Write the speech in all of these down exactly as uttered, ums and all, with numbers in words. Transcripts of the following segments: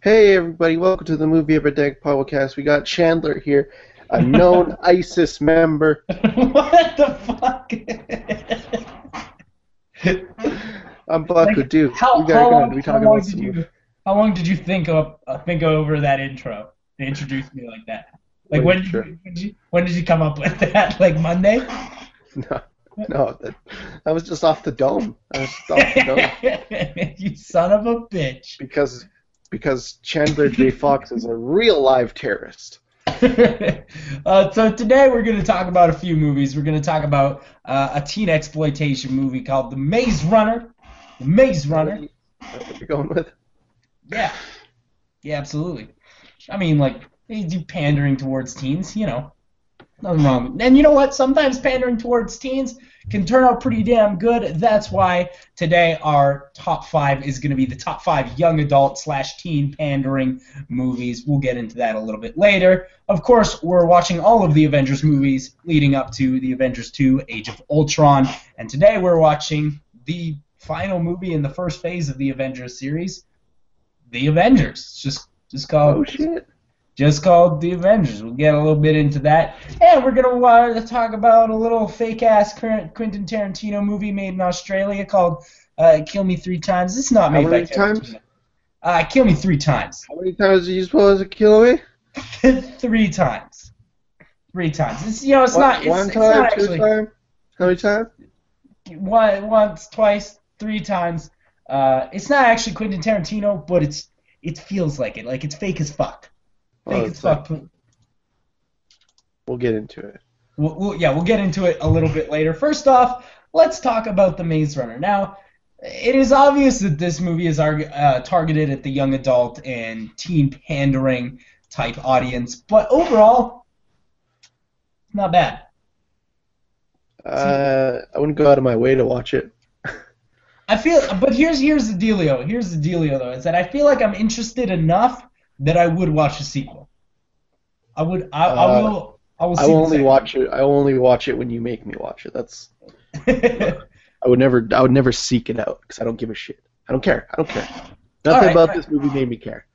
Hey everybody, welcome to the Movie Ever Deck podcast. We got Chandler here, a known ISIS member. What the fuck? I'm Black like, Dude. How, how, long, how, long did you, how long did you think of, uh, think over that intro to introduce me like that? Like when did, you, when, did you, when did you come up with that? Like Monday? No, no, that, that was just off the dome. I was just off the dome. You son of a bitch. Because... Because Chandler J. Fox is a real live terrorist. uh, so today we're going to talk about a few movies. We're going to talk about uh, a teen exploitation movie called The Maze Runner. The Maze Runner. That's what you're going with? Yeah. Yeah, absolutely. I mean, like, they do pandering towards teens, you know. Nothing wrong with it. And you know what? Sometimes pandering towards teens can turn out pretty damn good. That's why today our top five is going to be the top five young adult slash teen pandering movies. We'll get into that a little bit later. Of course, we're watching all of the Avengers movies leading up to The Avengers two, Age of Ultron. And today we're watching the final movie in the first phase of the Avengers series, The Avengers. It's just, just called... Oh, shit. Just called The Avengers. We'll get a little bit into that. And we're going to talk about a little fake-ass current Quentin Tarantino movie made in Australia called uh, Kill Me Three Times. It's not made by Tarantino. How many times? Uh, Kill Me Three Times. How many times are you supposed to kill me? Three times. Three times. It's, you know, it's one, not... It's, one time, it's not actually, two times? How many times? One, once, twice, three times. Uh, it's not actually Quentin Tarantino, but it's it feels like it. Like, it's fake as fuck. Well, it's like, we'll get into it. We'll, we'll, yeah, we'll get into it a little bit later. First off, let's talk about The Maze Runner. Now, it is obvious that this movie is arg- uh, targeted at the young adult and teen pandering type audience, but overall, it's not bad. Uh, I wouldn't go out of my way to watch it. I feel, but here's here's the dealio. Here's the dealio though, is that I feel like I'm interested enough that I would watch a sequel. I would. I, I will. I will. See I will only watch it. I will only watch it when you make me watch it. That's. I would never. I would never seek it out because I don't give a shit. I don't care. I don't care. Nothing right, about right. this movie made me care.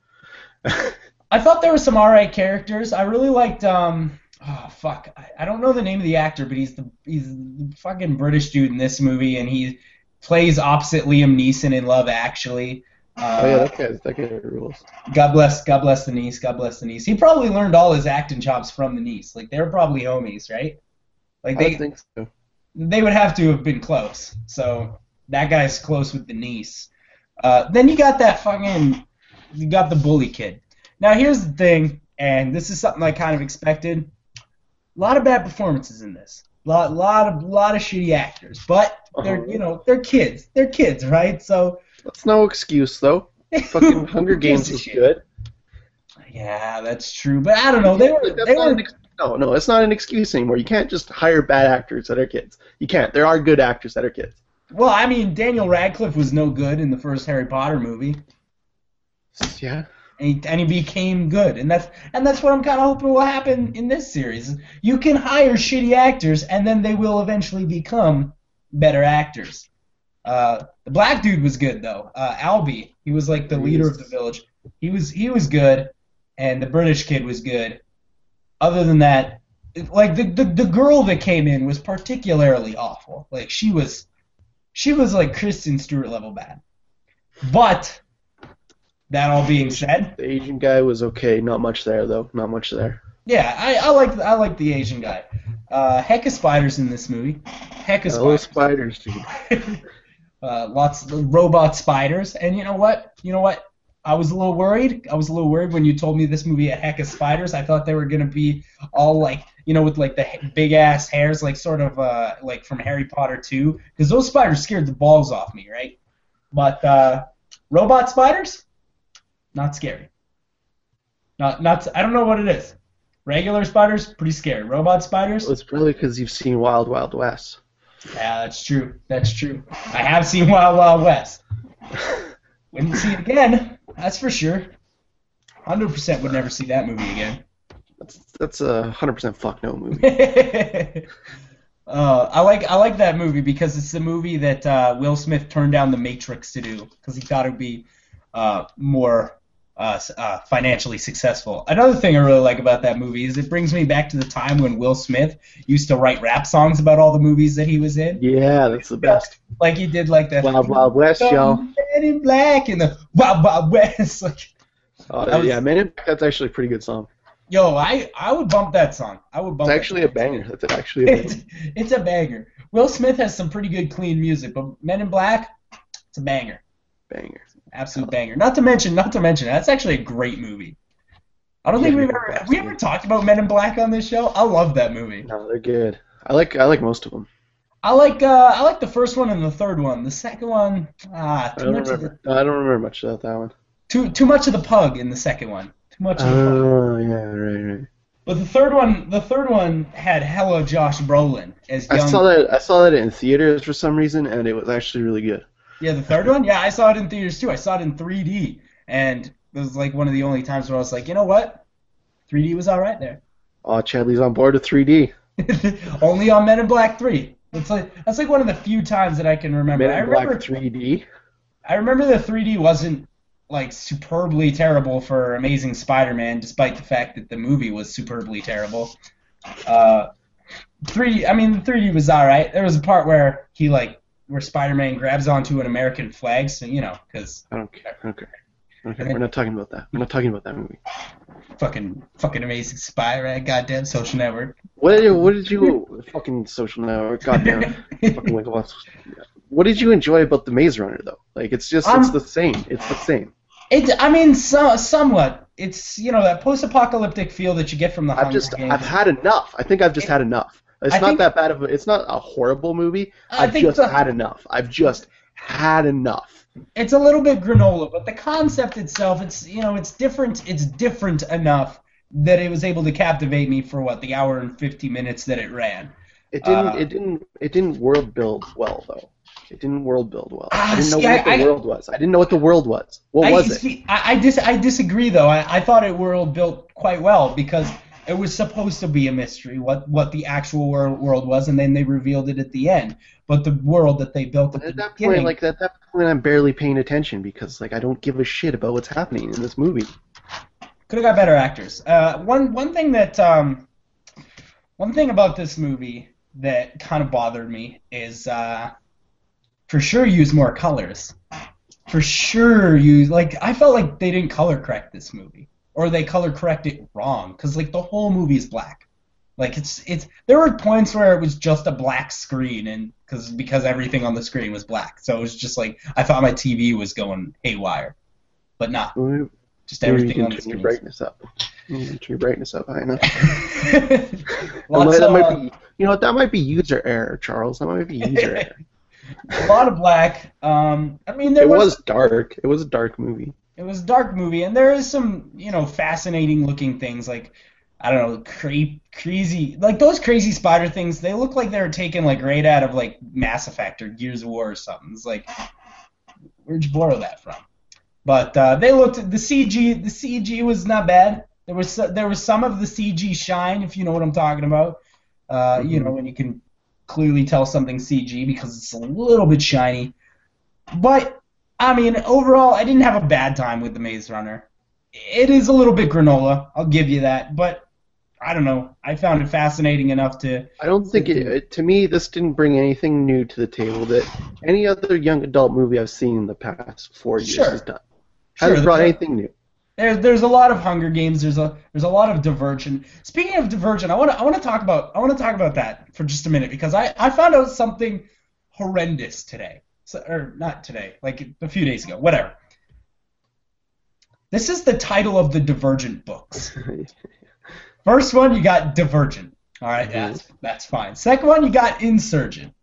I thought there were some alright characters. I really liked. Um. Oh fuck. I, I don't know the name of the actor, but he's the he's the fucking British dude in this movie, and he plays opposite Liam Neeson in Love Actually. Uh, oh yeah, that guy, that guy rules. God bless, God bless the niece, God bless the niece. He probably learned all his acting chops from the niece. Like they're probably homies, right? Like they I think so. They would have to have been close. So that guy's close with the niece. Uh, then you got that fucking, you got the bully kid. Now here's the thing, and this is something I kind of expected. A lot of bad performances in this. Lot, lot of, lot of shitty actors, but they're, you know, they're kids. They're kids, right? So. That's no excuse, though. Fucking Hunger Games is good. Yeah, that's true. But I don't know. They were. They were... Ex- no, no, it's not an excuse anymore. You can't just hire bad actors that are kids. You can't. There are good actors that are kids. Well, I mean, Daniel Radcliffe was no good in the first Harry Potter movie. Yeah. And he, and he became good, and that's and that's what I'm kind of hoping will happen in this series. You can hire shitty actors, and then they will eventually become better actors. Uh, the black dude was good though. Uh, Albie, he was like the leader of the village. He was he was good, and the British kid was good. Other than that, it, like the, the the girl that came in was particularly awful. Like she was, she was like Kristen Stewart level bad. But that all being said, the Asian guy was okay. Not much there though. Not much there. Yeah, I I like I like the Asian guy. Uh, heck of spiders in this movie. Heck of spiders. Oh, spiders, dude. Uh, lots of robot spiders, and you know what? You know what? I was a little worried. I was a little worried when you told me this movie a heck of spiders. I thought they were gonna be all like, you know, with like the big ass hairs, like sort of uh, like from Harry Potter two, because those spiders scared the balls off me, right? But uh, robot spiders, not scary. Not, not. I don't know what it is. Regular spiders, pretty scary. Robot spiders? Well, it's probably because you've seen Wild Wild West. Yeah, that's true. That's true. I have seen Wild Wild West. Wouldn't see it again. That's for sure. one hundred percent would never see that movie again. That's that's a one hundred percent fuck no movie. Uh, I like I like that movie because it's the movie that uh, Will Smith turned down The Matrix to do because he thought it would be uh, more uh, uh, financially successful. Another thing I really like about that movie is it brings me back to the time when Will Smith used to write rap songs about all the movies that he was in. Yeah, that's the best. Like he did like the Wild Wild West, y'all. Men in Black and the Wild Wild West. Like, oh, that was, yeah, Men in Black, that's actually a pretty good song. Yo, I, I would bump that song. I would bump. It's actually that a banger. That's actually a banger. It's, it's a banger. Will Smith has some pretty good clean music, but Men in Black, it's a banger. Banger. Absolute banger. Not to mention, not to mention, that's actually a great movie. I don't yeah, think we've ever have we ever talked about Men in Black on this show. I love that movie. No, they're good. I like I like most of them. I like uh, I like the first one and the third one. The second one, ah, too I don't much remember. Of the, I don't remember much about that one. Too too much of the pug in the second one. Too much of the pug. Oh yeah, right, right. But the third one, the third one had hello Josh Brolin as young. I saw that. I saw that in theaters for some reason, and it was actually really good. Yeah, the third one. Yeah, I saw it in theaters too. I saw it in three D, and it was like one of the only times where I was like, you know what, three D was all right there. Oh, Chadley's on board with three D. Only on Men in Black three. That's like that's like one of the few times that I can remember. Men in Black three D. I remember the three D wasn't like superbly terrible for Amazing Spider-Man, despite the fact that the movie was superbly terrible. Uh, three, I mean, the three D was all right. There was a part where he like where Spider-Man grabs onto an American flag, so you know, because I don't care. Okay, okay, we're not talking about that. We're not talking about that movie. Fucking, fucking Amazing Spider-Man, goddamn Social Network. What did, what did you fucking Social Network? Goddamn, fucking Winklevoss. What did you enjoy about The Maze Runner, though? Like, it's just, um, it's the same. It's the same. It, I mean, so, somewhat. It's, you know, that post-apocalyptic feel that you get from the Hunger Games. I've just, I've had enough. I think I've just it, had enough. It's I not think, that bad of a, it's not a horrible movie. I I've think just the, had enough. I've just had enough. It's a little bit granola, but the concept itself, it's, you know, it's different. It's different enough that it was able to captivate me for, what, the hour and fifty minutes that it ran. It didn't, uh, it didn't, it didn't world build well, though. It didn't world build well. Uh, I didn't know see, what I, the I, world was. I didn't know what the world was. What I, was it? See, I, I, dis- I disagree, though. I, I thought it world built quite well because it was supposed to be a mystery, what, what the actual world, world was, and then they revealed it at the end. But the world that they built at, at the that beginning... Point, like, at that point, I'm barely paying attention because like I don't give a shit about what's happening in this movie. Could have got better actors. Uh, one, one thing that... Um, one thing about this movie that kind of bothered me is... Uh, For sure, use more colors. For sure, use like I felt like they didn't color correct this movie, or they color correct it wrong, because like the whole movie is black. Like it's it's there were points where it was just a black screen, and because because everything on the screen was black, so it was just like I thought my T V was going haywire, but not. Nah, just everything on the screen. You can turn your brightness up. You can turn your brightness up high enough. Lots that of, might be, you know what? That might be user error, Charles. That might be user error. A lot of black. Um, I mean, there it was, was dark. It was a dark movie. It was a dark movie, and there is some, you know, fascinating-looking things like, I don't know, cra- crazy, like those crazy spider things. They look like they were taken like right out of like Mass Effect or Gears of War or something. It's like, where'd you borrow that from? But uh, they looked the C G. The C G was not bad. There was there was some of the C G shine, if you know what I'm talking about. Uh, mm-hmm. You know, when you can clearly tell something C G because it's a little bit shiny. But, I mean, overall, I didn't have a bad time with The Maze Runner. It is a little bit granola, I'll give you that, but I don't know. I found it fascinating enough to... I don't think it... To me, this didn't bring anything new to the table that any other young adult movie I've seen in the past four years sure. has done. Hasn't sure, brought the, anything new. There's there's a lot of Hunger Games. There's a there's a lot of Divergent. Speaking of Divergent, I want to I want to talk about I want to talk about that for just a minute because I, I found out something horrendous today, so, or not today, like a few days ago, whatever. This is the title of the Divergent books. First one you got Divergent. All right, mm-hmm. that's that's fine. Second one you got Insurgent.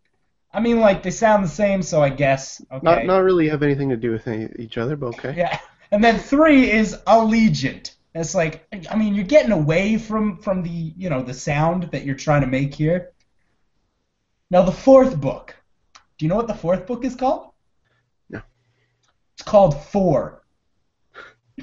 I mean, like they sound the same, so I guess okay. Not not really have anything to do with any, each other, but okay. Yeah. And then three is Allegiant. It's like, I mean, you're getting away from, from the, you know, the sound that you're trying to make here. Now, the fourth book. Do you know what the fourth book is called? No. It's called Four.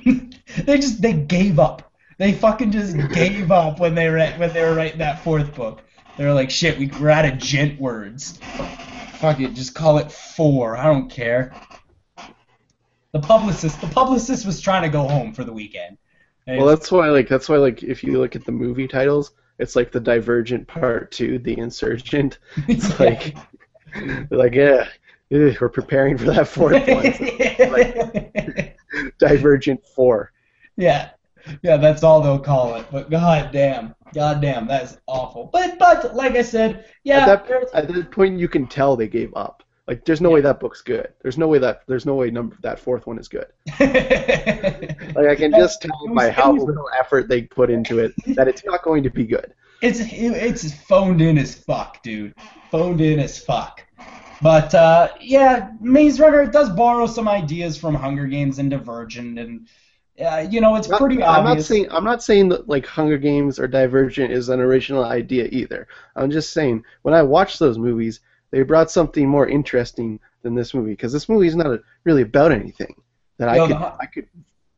They just, they gave up. They fucking just gave up when they, read, when they were writing that fourth book. They were like, shit, we, we're out of gent words. Fuck it, just call it Four. I don't care. The publicist, the publicist was trying to go home for the weekend. Well, that's why, like, that's why, like, if you look at the movie titles, it's like the Divergent Part Two, the Insurgent. It's like, like, yeah, ew, we're preparing for that fourth one. It's like, Divergent Four. Yeah, yeah, that's all they'll call it. But goddamn, goddamn, that's awful. But, but, like I said, yeah. At that, at that point, you can tell they gave up. Like, there's no yeah. way that book's good. There's no way that there's no way number that fourth one is good. Like, I can just tell by how little effort they put into it that it's not going to be good. It's it's phoned in as fuck, dude. Phoned in as fuck. But uh, yeah, Maze Runner does borrow some ideas from Hunger Games and Divergent, and uh, you know, it's not, pretty I'm obvious. Not saying I'm not saying that like Hunger Games or Divergent is an original idea either. I'm just saying when I watch those movies, they brought something more interesting than this movie, because this movie is not a, really about anything that no, I could the, I could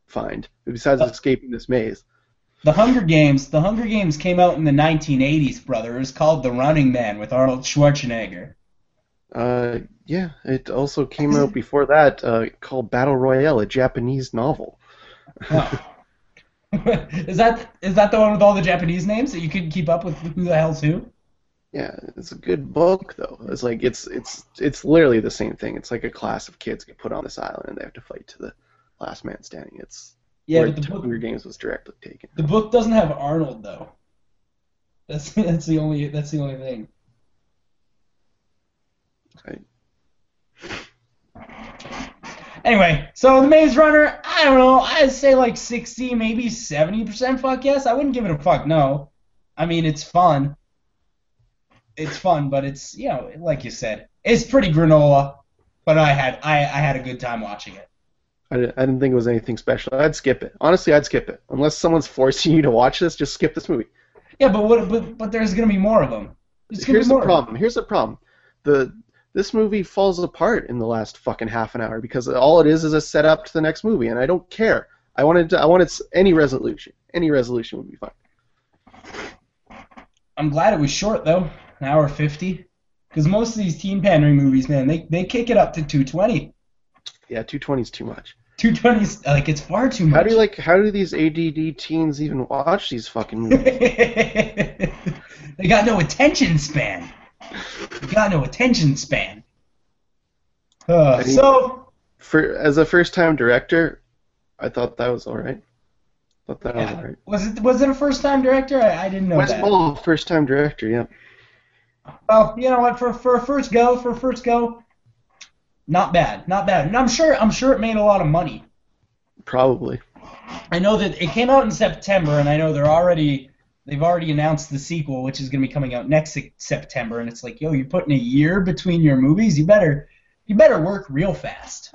find besides the, escaping this maze. The Hunger Games, the Hunger Games came out in the nineteen eighties, brother. It was called The Running Man with Arnold Schwarzenegger. Uh, yeah, it also came out before that, uh, called Battle Royale, a Japanese novel. Oh. Is that is that the one with all the Japanese names that you couldn't keep up with who the hell's who? Yeah, it's a good book though. It's like it's it's it's literally the same thing. It's like a class of kids get put on this island and they have to fight to the last man standing. It's yeah, where but the Hunger Games was directly taken. The book doesn't have Arnold though. That's that's the only that's the only thing. Right. Anyway, so The Maze Runner, I don't know. I'd say like sixty, maybe seventy percent fuck yes. I wouldn't give it a fuck no. I mean, it's fun. It's fun, but it's, you know, like you said, it's pretty granola. But I had I, I had a good time watching it. I didn't, I didn't think it was anything special. I'd skip it. Honestly, I'd skip it. Unless someone's forcing you to watch this, just skip this movie. Yeah, but what? But, but there's gonna be more of them. Here's the problem. Here's the problem. The this movie falls apart in the last fucking half an hour because all it is is a setup to the next movie, and I don't care. I wanted to, I wanted any resolution. Any resolution would be fine. I'm glad it was short though. An hour fifty, because most of these teen pandering movies, man, they they kick it up to two twenty. Yeah, two twenty is too much. Two twenty is like it's far too much. How do you, like how do these A D D teens even watch these fucking movies? They got no attention span. They got no attention span. Uh, I mean, so for as a first time director, I thought that was all right. I thought that yeah. was all right. Was it was it a first time director? I, I didn't know West that. West Ball, first time director, yeah. Well, you know what? For for a first go, for a first go, not bad, not bad. And I'm sure I'm sure it made a lot of money. Probably. I know that it came out in September, and I know they're already they've already announced the sequel, which is going to be coming out next September. And it's like, yo, you're putting a year between your movies. You better you better work real fast.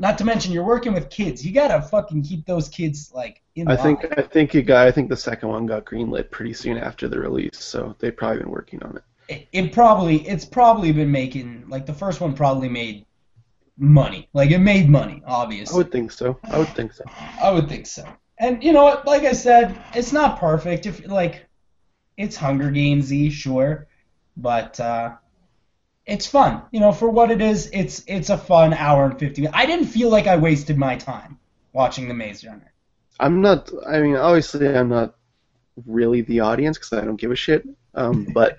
Not to mention you're working with kids. You gotta fucking keep those kids like in line. I think I think you got I think the second one got greenlit pretty soon after the release, so they've probably been working on it. It, it probably it's probably been making like the first one probably made money. Like it made money, obviously. I would think so. I would think so. I would think so. And you know what? Like I said, it's not perfect. If like, it's Hunger Games-y, sure, but uh, it's fun. You know, for what it is, it's it's a fun hour and fifty minutes. I didn't feel like I wasted my time watching The Maze Runner. I'm not. I mean, obviously, I'm not really the audience because I don't give a shit. Um, but.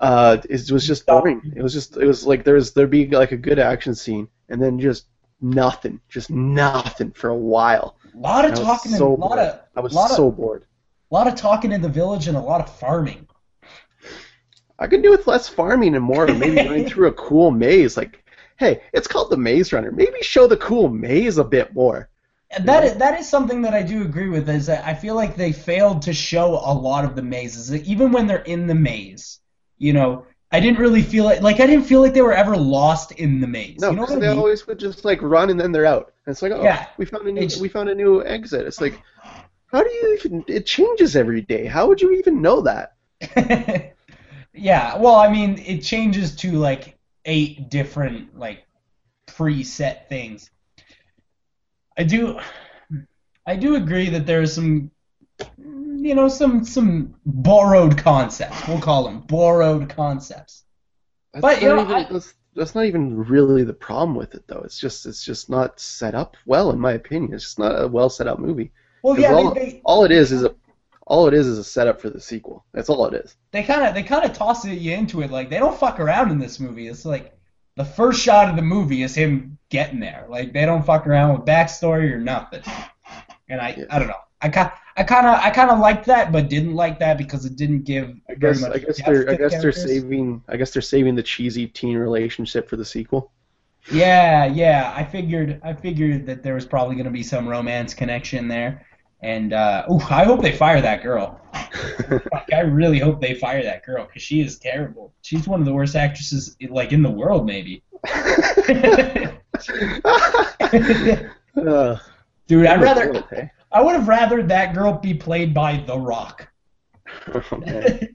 Uh, it was just boring. It was just, it was like there was there'd be like a good action scene, and then just nothing, just nothing for a while. A lot of talking, and a lot of I was so bored. A lot of talking in the village and a lot of farming. I could do with less farming and more, maybe going through a cool maze. Like, hey, it's called The Maze Runner. Maybe show the cool maze a bit more. That is, that is something that I do agree with. Is that I feel like they failed to show a lot of the mazes, even when they're in the maze. You know, I didn't really feel like, like I didn't feel like they were ever lost in the maze. No, you know what I mean? They always would just like run and then they're out. And it's like, oh, yeah, we found a new, just, we found a new exit. It's like, how do you even? It changes every day. How would you even know that? Yeah, well, I mean, it changes to like eight different like preset things. I do, I do agree that there's some, you know, some some borrowed concepts. We'll call them borrowed concepts. That's but you know, even, I, that's, that's not even really the problem with it, though. It's just it's just not set up well, in my opinion. It's just not a well set up movie. Well, yeah, all, they, they, all it is is a all it is is a setup for the sequel. That's all it is. They kind of they kind of toss it, you into it like they don't fuck around in this movie. It's like the first shot of the movie is him getting there. Like they don't fuck around with backstory or nothing. And I yeah. I don't know. I kind I kind of I kind of liked that, but didn't like that because it didn't give I guess, very much. I guess depth they're I guess characters. they're saving I guess they're saving the cheesy teen relationship for the sequel. Yeah, yeah. I figured I figured that there was probably going to be some romance connection there. And uh, ooh, I hope they fire that girl. Like, I really hope they fire that girl because she is terrible. She's one of the worst actresses, like in the world, maybe. Dude, I'd rather. Okay. I would have rather that girl be played by The Rock. Okay.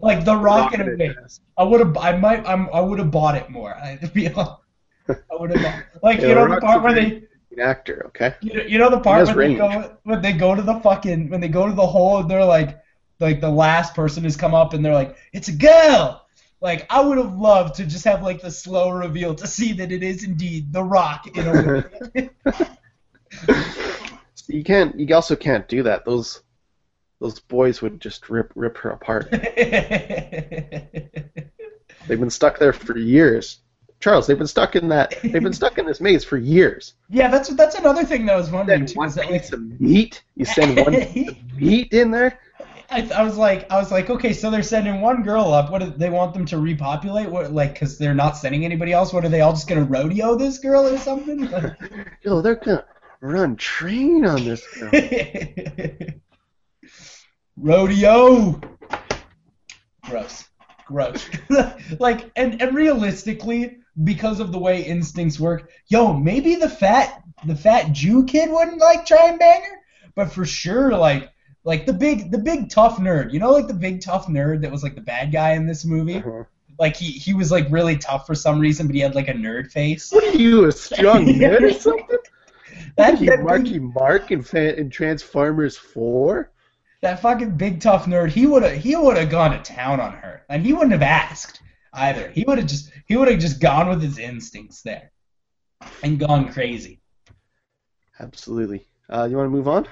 Like The Rock in a maze. I would have. I might. I'm, I would have bought it more. I, you know, I would have. Like yeah, you know the, the part where they. Actor, okay. You, you know the part when range. they go when they go to the fucking when they go to the hole and they're like, like the last person has come up and they're like, it's a girl. Like I would have loved to just have like the slow reveal to see that it is indeed The Rock in a way. So you can't. You also can't do that. Those those boys would just rip rip her apart. They've been stuck there for years. Charles, they've been stuck in that. They've been stuck in this maze for years. Yeah, that's that's another thing that I was wondering. Send too, one that, piece like, of meat. You send one piece of meat in there. I, I was like, I was like, okay, so they're sending one girl up. What do they want them to repopulate? What, like, because they're not sending anybody else. What are they all just gonna rodeo this girl or something? Like, yo, they're gonna run train on this girl. Rodeo. Gross. Gross. Like, and, and realistically, because of the way instincts work, yo, maybe the fat the fat Jew kid wouldn't like try and bang her, but for sure, like, like the big the big tough nerd, you know, like the big tough nerd that was like the bad guy in this movie. Uh-huh. Like he he was like really tough for some reason, but he had like a nerd face. What are you, a strong nerd or something? That you Marky Mark in, in Transformers Four. That fucking big tough nerd, he would have he would have gone to town on her, and he wouldn't have asked either. He would have just he would have just gone with his instincts there, and gone crazy. Absolutely. Uh, you want to move on?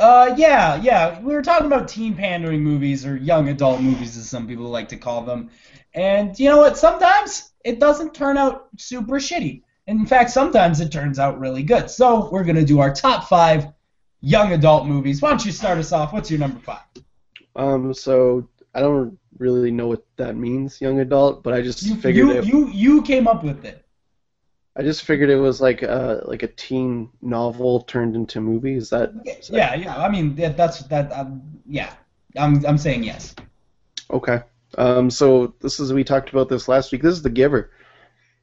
Uh, yeah, yeah. We were talking about teen pandering movies or young adult movies, as some people like to call them. And you know what? Sometimes it doesn't turn out super shitty. In fact, sometimes it turns out really good. So we're gonna do our top five young adult movies. Why don't you start us off? What's your number five? Um, so I don't really know what that means, young adult, but I just you, figured you, it. You you came up with it. I just figured it was like a like a teen novel turned into movie. Is that? Is that... Yeah, yeah. I mean, that, that's that. Um, yeah, I'm I'm saying yes. Okay. Um. So this is we talked about this last week. This is The Giver.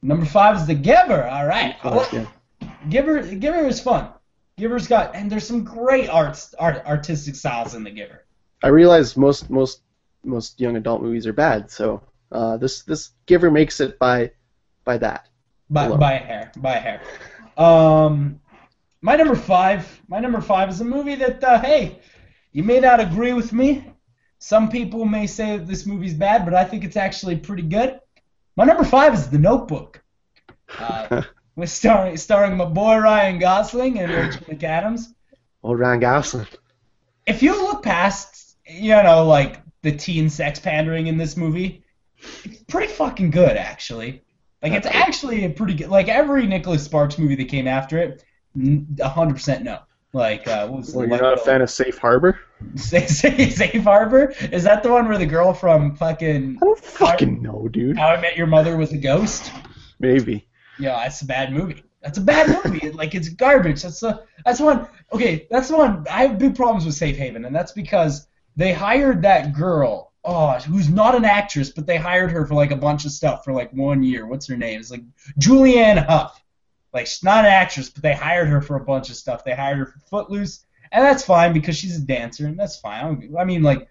Number five is The Giver. All right. Oh, yeah. Giver. Giver is fun. Giver's got, and there's some great arts, art, artistic styles in The Giver. I realize most, most, most young adult movies are bad, so uh, this, this Giver makes it by, by that. By, by a hair, by a hair. Um, my number five, my number five is a movie that, uh, hey, you may not agree with me. Some people may say that this movie's bad, but I think it's actually pretty good. My number five is The Notebook. Uh, We're starring, starring my boy Ryan Gosling and Rachel McAdams. Oh, Ryan Gosling. If you look past, you know, like, the teen sex pandering in this movie, it's pretty fucking good, actually. Like, it's actually a pretty good... Like, every Nicholas Sparks movie that came after it, one hundred percent no. Like, uh, what was well, the you're not a fan of Safe Harbor? Safe Harbor? Is that the one where the girl from fucking... I don't fucking How, know, dude. How I Met Your Mother was a ghost? Maybe. Yeah, that's a bad movie. That's a bad movie. Like, it's garbage. That's the that's one. Okay, that's the one. I have big problems with Safe Haven, and that's because they hired that girl oh, who's not an actress, but they hired her for like a bunch of stuff for like one year. What's her name? It's like Julianne Hough. Like, she's not an actress, but they hired her for a bunch of stuff. They hired her for Footloose, and that's fine because she's a dancer, and that's fine. I mean, like,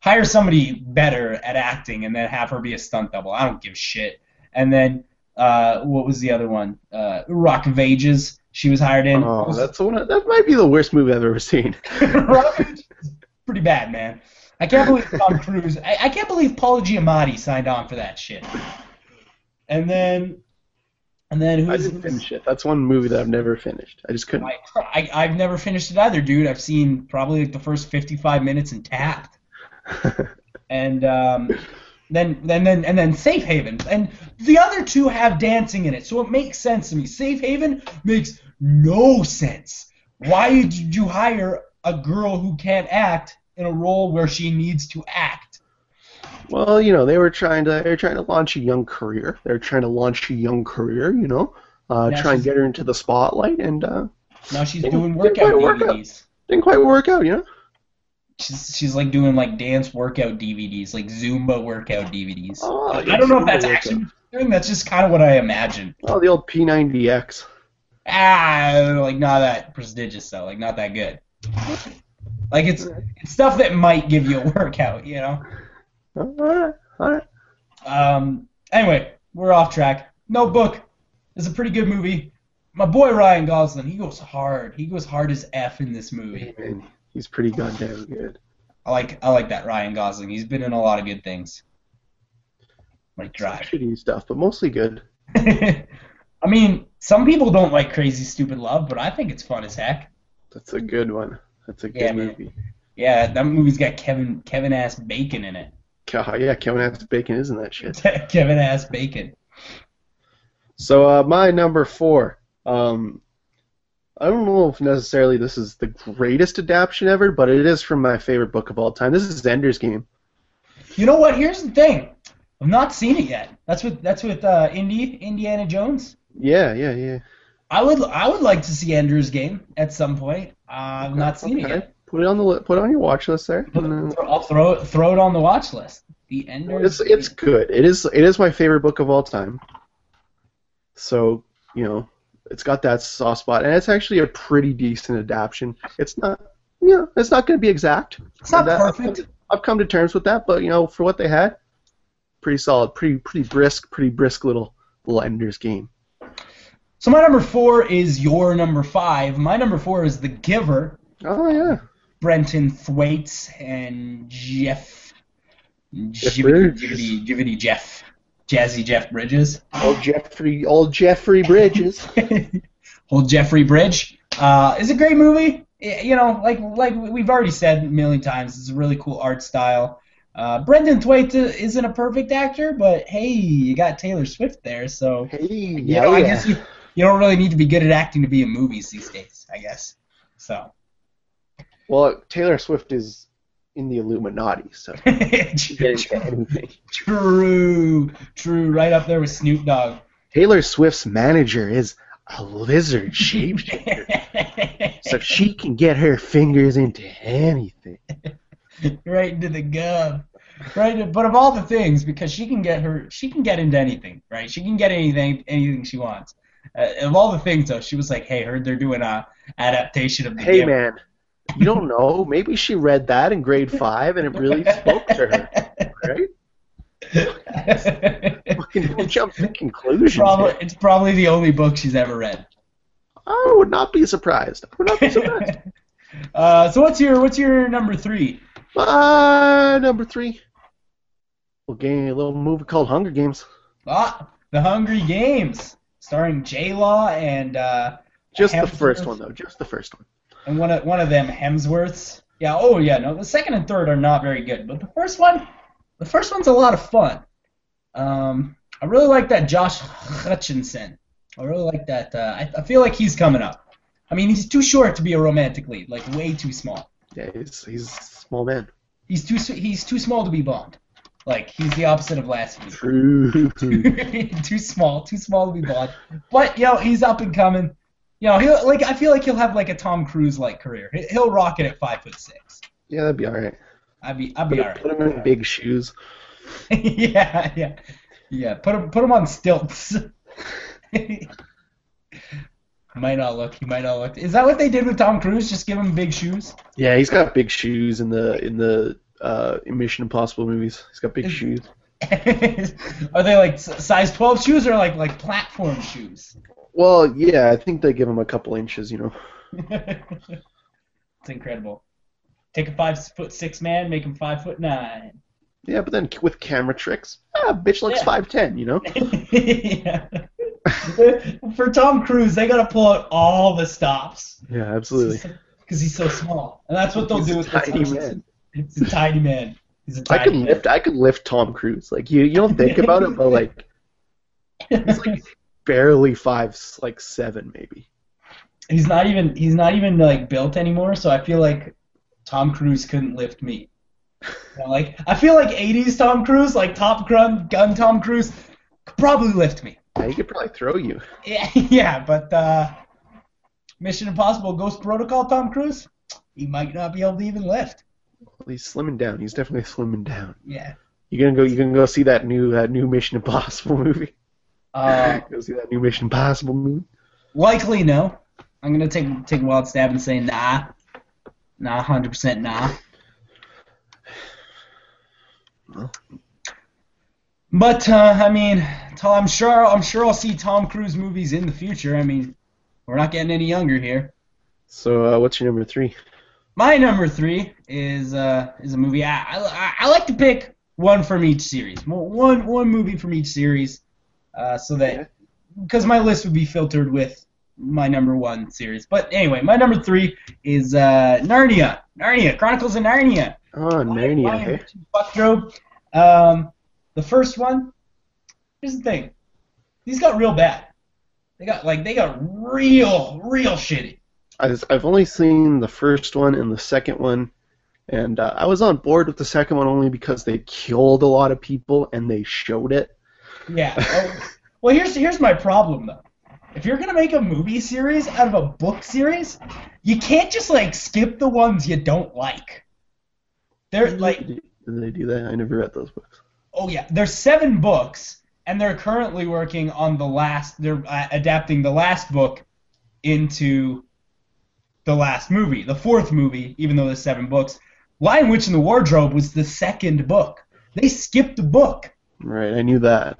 hire somebody better at acting and then have her be a stunt double. I don't give a shit. And then uh, what was the other one? Uh, Rock of Ages. She was hired in. Oh, that's one. Of, that might be the worst movie I've ever seen. Rock of Ages is pretty bad, man. I can't believe Tom Cruise. I, I can't believe Paul Giamatti signed on for that shit. And then, and then who's I didn't finish it. That's one movie that I've never finished. I just couldn't. I, I, I've never finished it either, dude. I've seen probably like the first fifty-five minutes and tapped. and um, then, then, then, and then Safe Haven. And the other two have dancing in it, so it makes sense to me. Safe Haven makes no sense. Why did you hire a girl who can't act in a role where she needs to act? Well, you know, they were trying to they were trying to launch a young career. They were trying to launch a young career, you know, uh, try and get her into the spotlight. And uh, now she's doing workout D V Ds. Didn't quite work out, you know. She's she's like doing like dance workout D V Ds, like Zumba workout D V Ds. Oh, like, yeah, I don't know Zumba if that's actually what you're doing. That's just kind of what I imagine. Oh, the old P ninety X. Ah, like not that prestigious though. Like not that good. Like, it's, it's stuff that might give you a workout, you know? All right, all right. Um, anyway, we're off track. Notebook is a pretty good movie. My boy Ryan Gosling, he goes hard. He goes hard as F in this movie. Man, he's pretty goddamn good. I like I like that Ryan Gosling. He's been in a lot of good things. Like Drive. Shitty stuff, but mostly good. I mean, some people don't like Crazy Stupid Love, but I think it's fun as heck. That's a good one. That's a good yeah, movie. Yeah, that movie's got Kevin Kevin Ass Bacon in it. Oh, yeah, Kevin Ass Bacon isn't that shit. Kevin Ass Bacon. So uh, my number four. Um, I don't know if necessarily this is the greatest adaptation ever, but it is from my favorite book of all time. This is Ender's Game. You know what? Here's the thing. I've not seen it yet. That's with that's with uh, Indy Indiana Jones. Yeah, yeah, yeah. I would I would like to see Ender's Game at some point. I've okay, not seen okay. it yet. Put it on the li- put it on your watch list there. Put, I'll throw it throw it on the watch list. The Ender's Game. It's good. It is it is my favorite book of all time. So you know, it's got that soft spot, and it's actually a pretty decent adaptation. It's not you know it's not going to be exact. It's not that, perfect. I've come, to, I've come to terms with that, but you know for what they had, pretty solid, pretty pretty brisk, pretty brisk little little Ender's Game. So my number four is your number five. My number four is The Giver. Oh, yeah. Brenton Thwaites and Jeff... Jeff Bridges. Jivity Jeff. Jazzy Jeff Bridges. Old Jeffrey, old Jeffrey Bridges. Old Jeffrey Bridge. Uh, it's a great movie. It, you know, like like we've already said a million times, it's a really cool art style. Uh, Brendan Thwaites isn't a perfect actor, but hey, you got Taylor Swift there, so... Hey, you yeah, know, I yeah. guess you... You don't really need to be good at acting to be in movies these days, I guess. So. Well, Taylor Swift is in the Illuminati, so. True, true. Right up there with Snoop Dogg. Taylor Swift's manager is a lizard shapeshifter, so she can get her fingers into anything. Right into the gum. Right, but of all the things, because she can get her, she can get into anything, right? She can get anything, anything she wants. Uh, of all the things, though, she was like, "Hey, heard they're doing a adaptation of the Hey, Giver. Man, you don't know. Maybe she read that in grade five, and it really spoke to her, right? Fucking jump to conclusions. Probably, it's probably the only book she's ever read. I would not be surprised. I would not be surprised. uh, so what's your what's your number three? Uh, number three. A little game, a little movie called Hunger Games. Ah, the Hungry Games. Starring J-Law and uh, just Hemsworth. The first one though, just the first one. And one of one of them Hemsworths. Yeah. Oh yeah. No, the second and third are not very good, but the first one, the first one's a lot of fun. Um, I really like that Josh Hutcherson. I really like that. Uh, I, I feel like he's coming up. I mean, he's too short to be a romantic lead. Like way too small. Yeah, he's he's a small man. He's too he's too small to be Bond. Like, he's the opposite of last week. True. too small. Too small to be blonde. But, you know, he's up and coming. You know, he'll, like I feel like he'll have, like, a Tom Cruise-like career. He'll rock it at five foot six. Yeah, that'd be all right. I'd be, I'd be all right. Put him in big shoes. yeah, yeah, yeah. Put him, put him on stilts. might not look. He might not look. Is that what they did with Tom Cruise? Just give him big shoes? Yeah, he's got big shoes in the in the uh, Mission Impossible movies. He's got big is, shoes. Are they like size twelve shoes or like like platform shoes? Well, yeah, I think they give him a couple inches, you know. It's incredible. Take a five foot six man, make him five foot nine. Yeah, but then with camera tricks, ah, bitch looks yeah. five ten, you know. yeah. For Tom Cruise, they gotta pull out all the stops. Yeah, absolutely. Because he's, so, he's so small, and that's what they'll he's do with a tiny this man. It's a tiny man. He's a tiny I could man. lift. I could lift Tom Cruise. Like you, you don't think about it, but like, he's like barely five, like seven maybe. He's not even. He's not even like built anymore. So I feel like Tom Cruise couldn't lift me. You know, like I feel like eighties Tom Cruise, like Top Gun, Gun Tom Cruise, could probably lift me. Yeah, he could probably throw you. Yeah, yeah, but uh, Mission Impossible, Ghost Protocol, Tom Cruise, he might not be able to even lift. Well, he's slimming down. He's definitely slimming down. Yeah. You gonna go? You gonna go see that new uh, new Mission Impossible movie? Uh, go see that new Mission Impossible movie. Likely no. I'm gonna take take a wild stab and say nah. Nah, one hundred percent nah. Well. But uh, I mean, Tom, I'm sure I'm sure I'll see Tom Cruise movies in the future. I mean, we're not getting any younger here. So, uh, what's your number three? My number three is uh, is a movie. I, I I like to pick one from each series, one one movie from each series, uh, so that because my list would be filtered with. My number one series. But anyway, my number three is uh, Narnia. Narnia. Chronicles of Narnia. Oh, Narnia. Lion, Witch, and um, the first one, here's the thing. These got real bad. They got, like, they got real, real shitty. I just, I've only seen the first one and the second one, and uh, I was on board with the second one only because they killed a lot of people and they showed it. Yeah. Oh, well, here's here's my problem, though. If you're going to make a movie series out of a book series, you can't just, like, skip the ones you don't like. They're, like... Did they do that? I never read those books. Oh, yeah. There's seven books, and they're currently working on the last... They're uh, adapting the last book into the last movie, the fourth movie, even though there's seven books. Lion, Witch, and the Wardrobe was the second book. They skipped a book. Right, I knew that.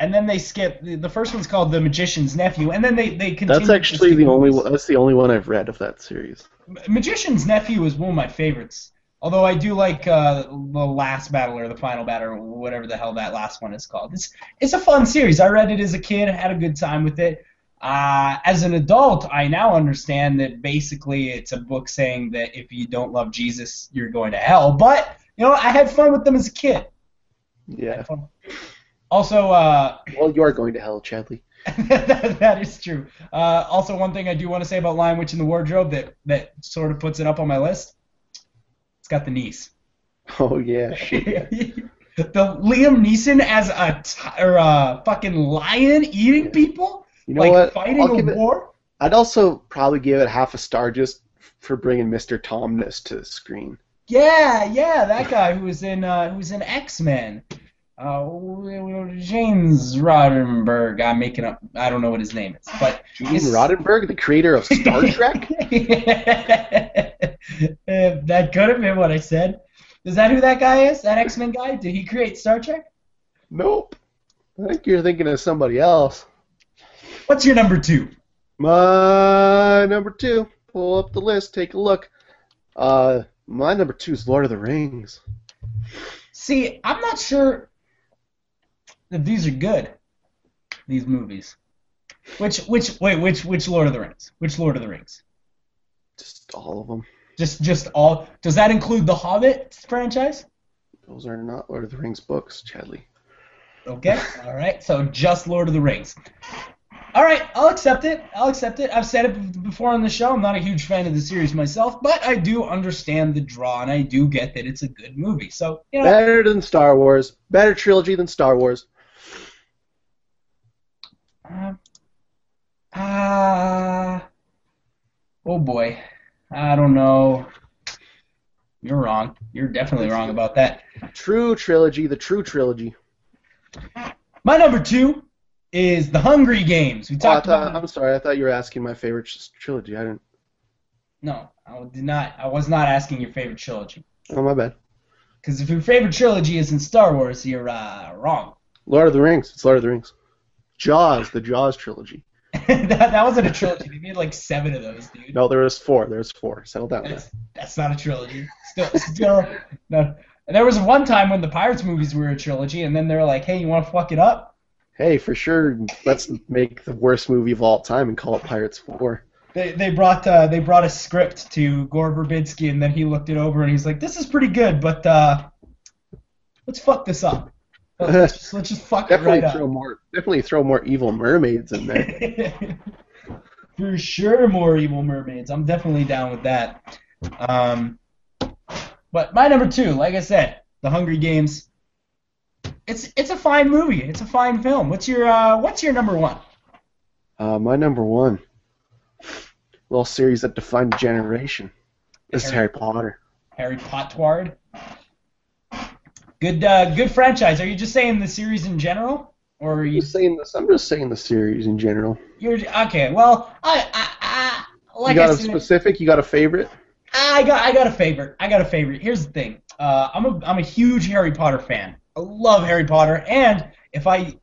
And then they skip the first one's called The Magician's Nephew, and then they they continue. That's actually the only one, that's the only one I've read of that series. Magician's Nephew is one of my favorites. Although I do like uh, the Last Battle or the Final Battle or whatever the hell that last one is called. It's it's a fun series. I read it as a kid, had a good time with it. Uh, as an adult, I now understand that basically it's a book saying that if you don't love Jesus, you're going to hell. But you know, I had fun with them as a kid. Yeah. Also, uh, well, you are going to hell, Chadley. that, that is true. Uh, also, one thing I do want to say about Lion, Witch, and the Wardrobe that, that sort of puts it up on my list, it's got the niece. Oh, yeah. Shit, yeah. the Liam Neeson as a, t- or a fucking lion eating yeah. people? You know like what? Fighting I'll a war? It, I'd also probably give it half a star just for bringing Mister Tomness to the screen. Yeah, yeah, that guy who was in uh, who was in X-Men. Uh, James Roddenberry. I'm making up. I don't know what his name is, but James Roddenberry, the creator of Star Trek. That could have been what I said. Is that who that guy is? That X-Men guy? Did he create Star Trek? Nope. I think you're thinking of somebody else. What's your number two? My number two. Pull up the list. Take a look. Uh, my number two is Lord of the Rings. See, I'm not sure. That these are good, these movies. Which, which, wait, which, which Lord of the Rings? Which Lord of the Rings? Just all of them. Just, just all. Does that include the Hobbit franchise? Those are not Lord of the Rings books, Chadley. Okay, all right. So just Lord of the Rings. All right, I'll accept it. I'll accept it. I've said it before on the show. I'm not a huge fan of the series myself, but I do understand the draw, and I do get that it's a good movie. So you know, better than Star Wars. Better trilogy than Star Wars. Uh, uh, oh, boy. I don't know. You're wrong. You're definitely wrong about that. True trilogy, the true trilogy. My number two is The Hunger Games. We talked. Oh, I thought, about... I'm sorry. I thought you were asking my favorite trilogy. I didn't. No, I did not. I was not asking your favorite trilogy. Oh, my bad. Because if your favorite trilogy isn't Star Wars, you're uh, wrong. Lord of the Rings. It's Lord of the Rings. Jaws, the Jaws trilogy. that, that wasn't a trilogy. They made like seven of those, dude. No, there was four. There was four. Settle down. That's, that's not a trilogy. Still, still, no. And there was one time when the Pirates movies were a trilogy, and then they were like, "Hey, you want to fuck it up?" Hey, for sure. Let's make the worst movie of all time and call it Pirates Four. They they brought uh, they brought a script to Gore Verbinski, and then he looked it over, and he's like, "This is pretty good, but uh, let's fuck this up." Let's just, let's just fuck definitely it right throw up. More, definitely throw more evil mermaids in there. For sure, more evil mermaids. I'm definitely down with that. Um, but my number two, like I said, The Hunger Games. It's it's a fine movie. It's a fine film. What's your uh, what's your number one? Uh, my number one, little series that defined a generation, is Harry, Harry Potter. Harry Potter. Good, uh, good franchise. Are you just saying the series in general, or are you I'm just saying this? I'm just saying the series in general. You're okay. Well, I, I, I like. You got I said, a specific? You got a favorite? I got, I got a favorite. I got a favorite. Here's the thing. Uh, I'm a, I'm a huge Harry Potter fan. I love Harry Potter, and if I,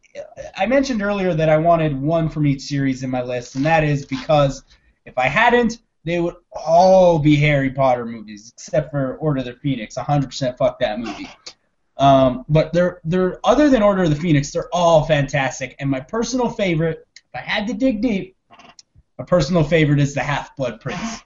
I mentioned earlier that I wanted one from each series in my list, and that is because if I hadn't, they would all be Harry Potter movies, except for Order of the Phoenix. one hundred percent fuck that movie. Um, but they're they're other than Order of the Phoenix, they're all fantastic. And my personal favorite, if I had to dig deep, my personal favorite is the Half-Blood Prince.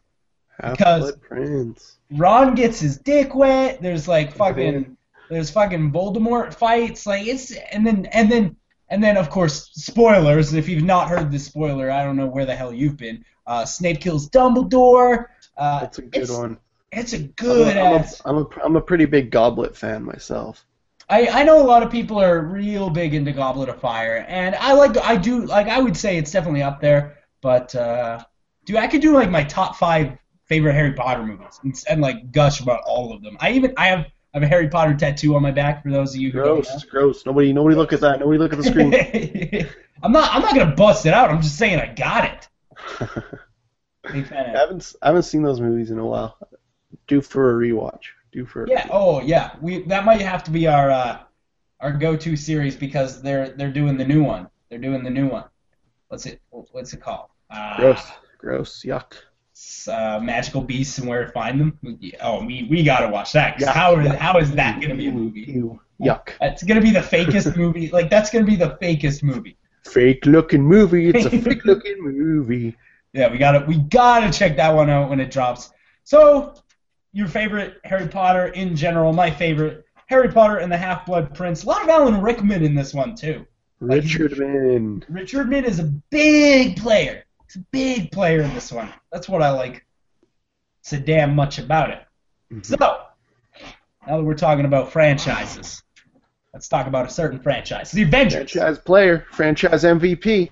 Half-Blood Prince. Ron gets his dick wet. There's like fucking there's fucking Voldemort fights. Like it's and then and then and then of course spoilers. If you've not heard this spoiler, I don't know where the hell you've been. Uh, Snape kills Dumbledore. Uh, That's a good one. It's a good I'm a, ass. I'm a, I'm, a, I'm a pretty big Goblet fan myself. I, I know a lot of people are real big into Goblet of Fire, and I like I do like I would say it's definitely up there. But uh, dude, I could do like my top five favorite Harry Potter movies and, and like gush about all of them. I even I have I have a Harry Potter tattoo on my back for those of you who gross, don't know. Gross. Nobody nobody look at that. Nobody look at the screen. I'm not I'm not gonna bust it out. I'm just saying I got it. I haven't I haven't seen those movies in a while. Due for a rewatch. Due for a yeah. Rewatch. Oh yeah. We that might have to be our uh, our go-to series because they're they're doing the new one. They're doing the new one. What's it What's it called? Uh, gross. Gross. Yuck. Uh, Magical Beasts and Where to Find Them. Oh, we we gotta watch that. Cause how are, how is that gonna be a movie? Ew. Yuck. It's gonna be the fakest movie. Like that's gonna be the fakest movie. Fake looking movie. It's a fake looking movie. Yeah, we gotta we gotta check that one out when it drops. So. Your favorite Harry Potter in general, my favorite Harry Potter and the Half-Blood Prince. A lot of Alan Rickman in this one too. Richardman. Like, Richardman is a big player. He's a big player in this one. That's what I like so damn much about it. Mm-hmm. So, now that we're talking about franchises, let's talk about a certain franchise. The Avengers. Franchise player, franchise M V P.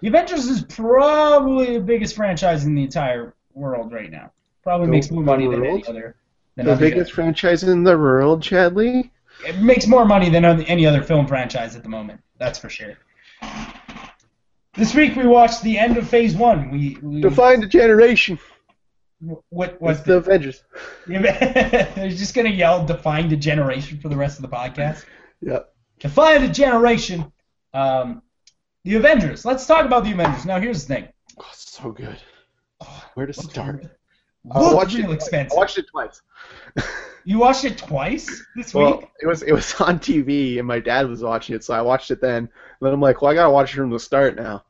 The Avengers is probably the biggest franchise in the entire world right now. Probably the makes more money world? than any other. Than the other biggest other. franchise in the world, Chadley? It makes more money than any other film franchise at the moment. That's for sure. This week we watched the end of Phase One. We, we defined a generation. What was the Avengers? They're just gonna yell "defined a generation" for the rest of the podcast. Yep. Defined a generation. Um, the Avengers. Let's talk about the Avengers. Now here's the thing. Oh, so good. Oh, where to start? I watched, real it I watched it twice. You watched it twice this well, week? It was it was on T V, and my dad was watching it, so I watched it then. And then I'm like, well, I got to watch it from the start now.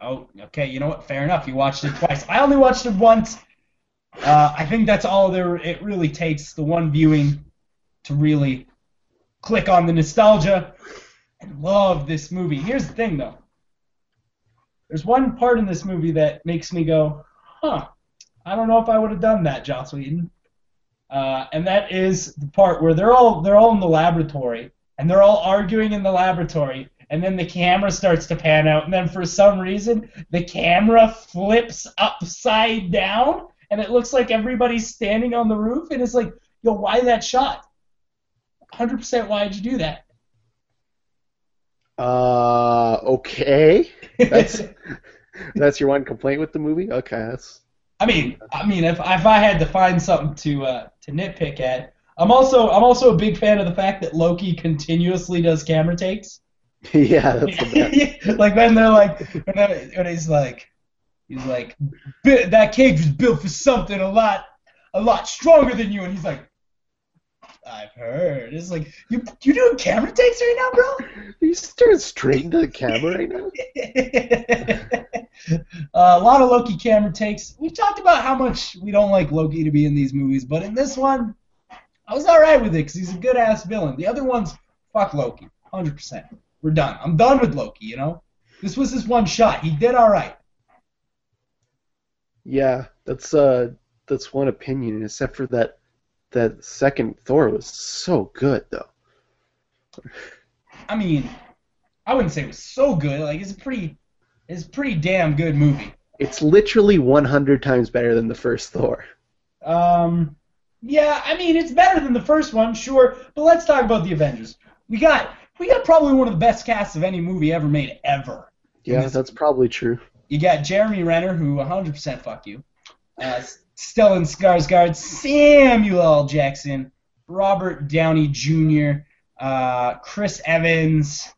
Oh, okay. You know what? Fair enough. You watched it twice. I only watched it once. Uh, I think that's all there. It really takes the one viewing to really click on the nostalgia and love this movie. Here's the thing, though. There's one part in this movie that makes me go, huh. I don't know if I would have done that, Joss Whedon. Uh, and that is the part where they're all they're all in the laboratory, and they're all arguing in the laboratory, and then the camera starts to pan out, and then for some reason the camera flips upside down, and it looks like everybody's standing on the roof, and it's like yo, why that shot? one hundred percent why did you do that? Uh, okay. That's that's your one complaint with the movie? Okay. That's... I mean, I mean, if if I had to find something to uh, to nitpick at, I'm also I'm also a big fan of the fact that Loki continuously does camera takes. Yeah, that's the best. Like when they're like, when, they're, when he's like, he's like, that cage was built for something a lot a lot stronger than you, and he's like, I've heard. It's like, you you doing camera takes right now, bro? Are you staring straight into the camera right now? uh, a lot of Loki camera takes. We've talked about how much we don't like Loki to be in these movies, but in this one, I was all right with it because he's a good-ass villain. The other ones, fuck Loki, one hundred percent. We're done. I'm done with Loki, you know? This was his one shot. He did all right. Yeah, that's uh, that's one opinion, except for that That second Thor was so good, though. I mean, I wouldn't say it was so good. Like, it's a pretty, it's a pretty damn good movie. It's literally one hundred times better than the first Thor. Um, yeah, I mean, it's better than the first one, sure. But let's talk about the Avengers. We got, we got probably one of the best casts of any movie ever made, ever. Yeah, that's movie. Probably true. You got Jeremy Renner, who one hundred percent fuck you. Uh, Stellan Skarsgård, Samuel L. Jackson, Robert Downey Junior, uh, Chris Evans,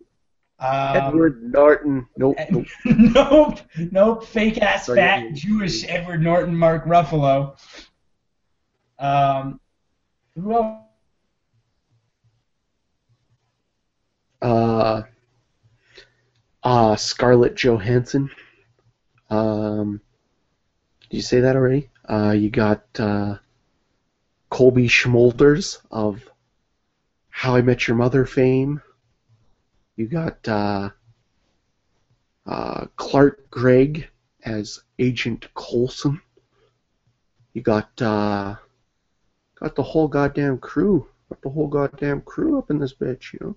um, Edward Norton. Nope. Nope. nope. Nope. Fake ass Sorry, fat Jewish Edward Norton, Mark Ruffalo. Um, who else? Uh, uh, Scarlett Johansson. Um, did you say that already? Uh, you got uh, Colby Schmulders of How I Met Your Mother fame. You got uh, uh, Clark Gregg as Agent Coulson. You got uh, got the whole goddamn crew, got the whole goddamn crew up in this bitch. You know,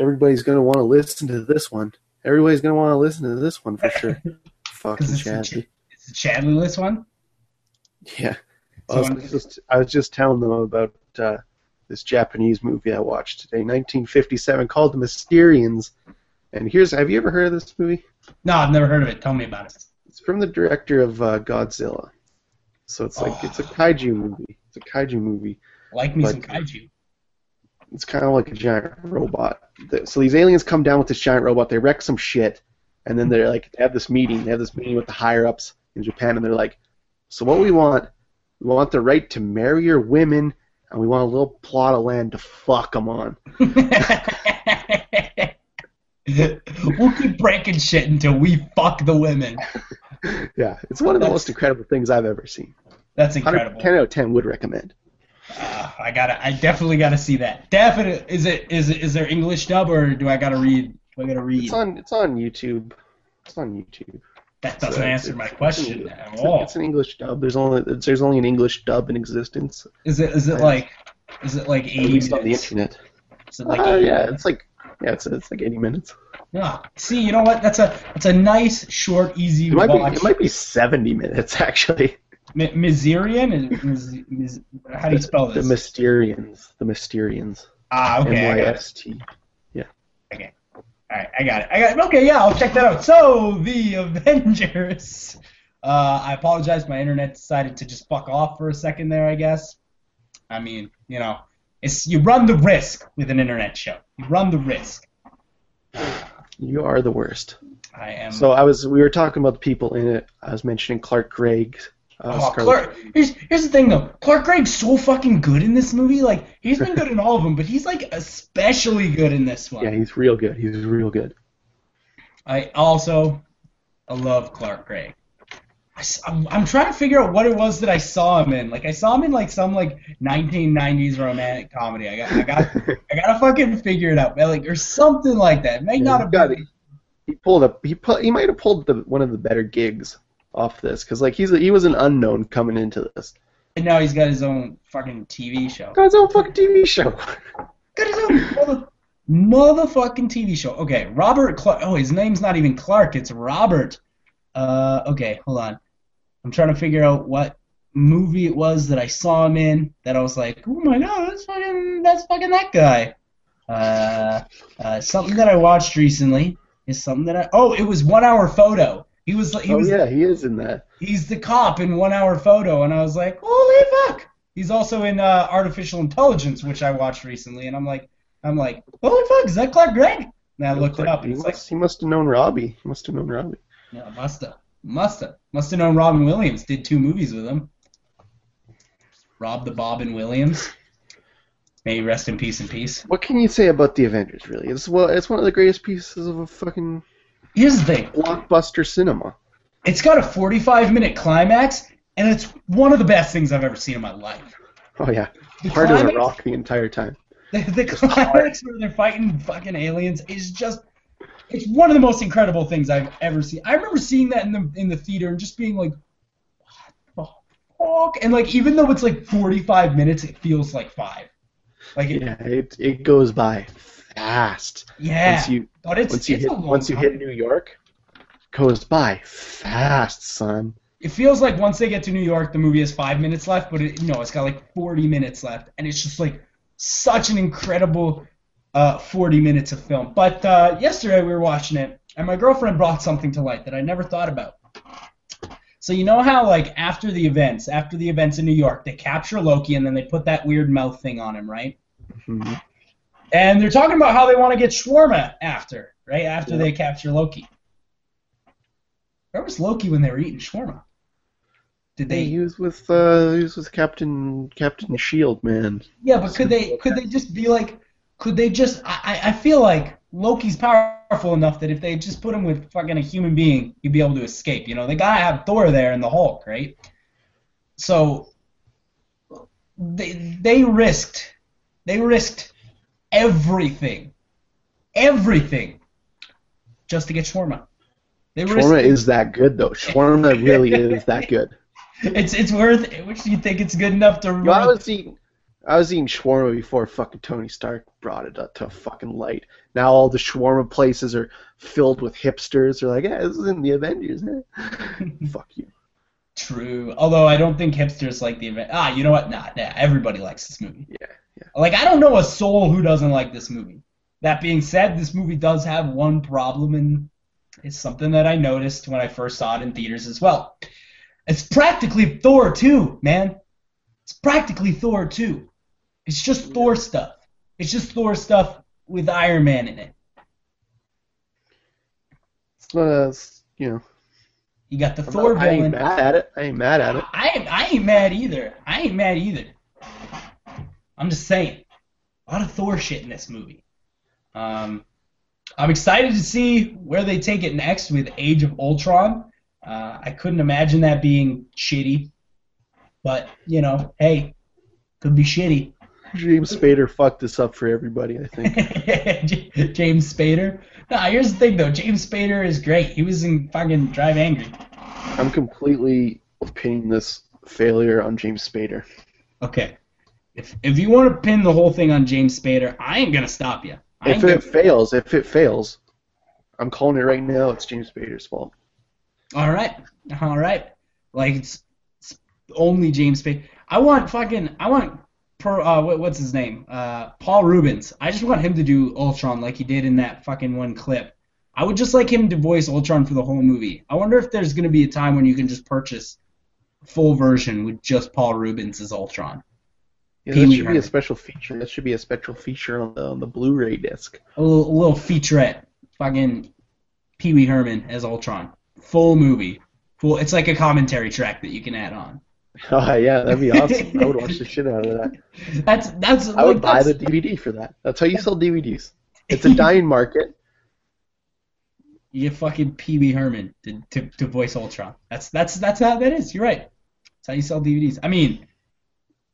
everybody's gonna want to listen to this one. Everybody's gonna want to listen to this one for sure. Fucking Chazzy. The Chadley list one? Yeah. I was, just, I was just telling them about uh, this Japanese movie I watched today, nineteen fifty-seven, called The Mysterians. And here's, have you ever heard of this movie? No, I've never heard of it. Tell me about it. It's from the director of uh, Godzilla. So it's like, oh. It's a kaiju movie. It's a kaiju movie. Like me some kaiju. It's kind of like a giant robot. So these aliens come down with this giant robot, they wreck some shit, and then they're like, they have this meeting, they have this meeting with the higher-ups in Japan, and they're like, so what we want, we want the right to marry your women, and we want a little plot of land to fuck them on. We'll keep breaking shit until we fuck the women. Yeah, it's one of the that's, most incredible things I've ever seen. That's incredible. ten out of ten would recommend. Uh, I gotta, I definitely gotta see that. Definitely, is it, is it, is there English dub, or do I gotta read? Do I gotta read? It's on, it's on YouTube. It's on YouTube. That doesn't so answer my question it's, at all. It's an English dub. There's only there's only an English dub in existence. Is it is it like is it like eighty minutes on the internet? Is it like uh, yeah, minutes? It's like yeah, it's it's like eighty minutes. Ah, see, you know what? That's a that's a nice short, easy it might watch. Be, it might be seventy minutes actually. M- Mysterian and mis- mis- how do you spell this? The Mysterians. The Mysterians. Ah, okay. M Y S T. Yeah. Okay. Alright, I got it. I got it. Okay, yeah, I'll check that out. So, The Avengers. Uh, I apologize. My internet decided to just fuck off for a second there, I guess. I mean, you know, it's you run the risk with an internet show. You run the risk. You are the worst. I am. So, I was. We were talking about the people in it. I was mentioning Clark Gregg. Uh, oh, Clark. Here's, here's the thing, though. Clark Gregg's so fucking good in this movie. Like, he's been good in all of them, but he's, like, especially good in this one. Yeah, he's real good. He's real good. I also I love Clark Gregg. I, I'm, I'm trying to figure out what it was that I saw him in. Like, I saw him in, like, some, like, nineteen nineties romantic comedy. I got I got, I got to fucking figure it out, man. Like, or something like that. It may yeah, not have got it. He pulled up. He, pu- he might have pulled the, one of the better gigs off this, because like he's he was an unknown coming into this. And now he's got his own fucking T V show. Got his own fucking T V show. Got his own mother, motherfucking T V show. Okay, Robert Clark. Oh, his name's not even Clark, it's Robert. Uh, okay, hold on. I'm trying to figure out what movie it was that I saw him in that I was like, oh my god, that's fucking that's fucking that guy. Uh, uh, something that I watched recently is something that I oh it was One Hour Photo. He was he oh was, yeah he is in that. He's the cop in One Hour Photo, and I was like, holy fuck. He's also in uh, Artificial Intelligence, which I watched recently, and I'm like I'm like holy fuck, is that Clark Gregg? And I looked Clark, it up. And he, it's must, like, he must have known Robbie. He must have known Robbie. Yeah, must have. Must have. Must have known Robin Williams. Did two movies with him. Rob the Bobbin Williams. May he rest in peace and peace. What can you say about The Avengers, really? It's well, it's one of the greatest pieces of a fucking... Here's the thing. Blockbuster cinema. It's got a forty-five minute climax, and it's one of the best things I've ever seen in my life. Oh, yeah. The Harder climax, than a rock the entire time. The, the climax where they're fighting fucking aliens is just... It's one of the most incredible things I've ever seen. I remember seeing that in the in the theater and just being like, what the fuck? And, like, even though it's, like, forty-five minutes, it feels like five. Like it, yeah, it it goes by fast. Yeah. Once you, but it's, once you, it's hit, a long once you hit New York, it goes by fast, son. It feels like once they get to New York, the movie has five minutes left, but it, no, it's got, like, forty minutes left. And it's just, like, such an incredible... Uh, forty minutes of film. But uh, yesterday we were watching it, and my girlfriend brought something to light that I never thought about. So you know how, like, after the events, after the events in New York, they capture Loki, and then they put that weird mouth thing on him, right? Mm-hmm. And they're talking about how they want to get shawarma after, right, after yeah. they capture Loki. Where was Loki when they were eating shawarma? Did they he was with uh, he was with Captain Captain Shield, man. Yeah, but could they could they just be like... Could they just... I, I feel like Loki's powerful enough that if they just put him with fucking a human being, he'd be able to escape, you know? They gotta have Thor there and the Hulk, right? So they they risked... They risked everything. Everything. Just to get shawarma. They shawarma is that good, though. Shawarma really is that good. It's it's worth... Which do you think it's good enough to... Well, I was eating... I was eating shawarma before fucking Tony Stark brought it up to a fucking light. Now all the shawarma places are filled with hipsters. They're like, yeah, this is in the Avengers. Eh? Fuck you. True. Although I don't think hipsters like the Avengers. Ah, you know what? Nah, nah, everybody likes this movie. Yeah, yeah. Like, I don't know a soul who doesn't like this movie. That being said, this movie does have one problem, and it's something that I noticed when I first saw it in theaters as well. It's practically Thor two, man. It's practically Thor two. It's just Thor stuff. It's just Thor stuff with Iron Man in it. It's not as, you know. You got the I'm Thor not, villain. I ain't mad at it. I ain't mad at it. I, I ain't mad either. I ain't mad either. I'm just saying. A lot of Thor shit in this movie. Um, I'm excited to see where they take it next with Age of Ultron. Uh, I couldn't imagine that being shitty. But, you know, hey, could be shitty. James Spader fucked this up for everybody, I think. James Spader? Nah, here's the thing, though. James Spader is great. He was in fucking Drive Angry. I'm completely pinning this failure on James Spader. Okay. If if you want to pin the whole thing on James Spader, I ain't going to stop you. I if it fails, if it fails, I'm calling it right now, it's James Spader's fault. All right. All right. Like, it's only James Spader. I want fucking... I want... Per, uh, what's his name? Uh, Paul Rubens. I just want him to do Ultron like he did in that fucking one clip. I would just like him to voice Ultron for the whole movie. I wonder if there's going to be a time when you can just purchase a full version with just Paul Rubens as Ultron. Yeah, that should be a special feature. That should be a special feature on the, on the Blu-ray disc. A little, a little featurette. Fucking Pee Wee Herman as Ultron. Full movie. Full. It's like a commentary track that you can add on. Oh yeah, that'd be awesome. I would watch the shit out of that. That's that's. I would like, buy that's... the D V D for that. That's how you sell D V Ds. It's a dying market. You get fucking Pee Wee Herman to, to to voice Ultron. That's that's that's how that is. You're right. That's how you sell D V Ds. I mean,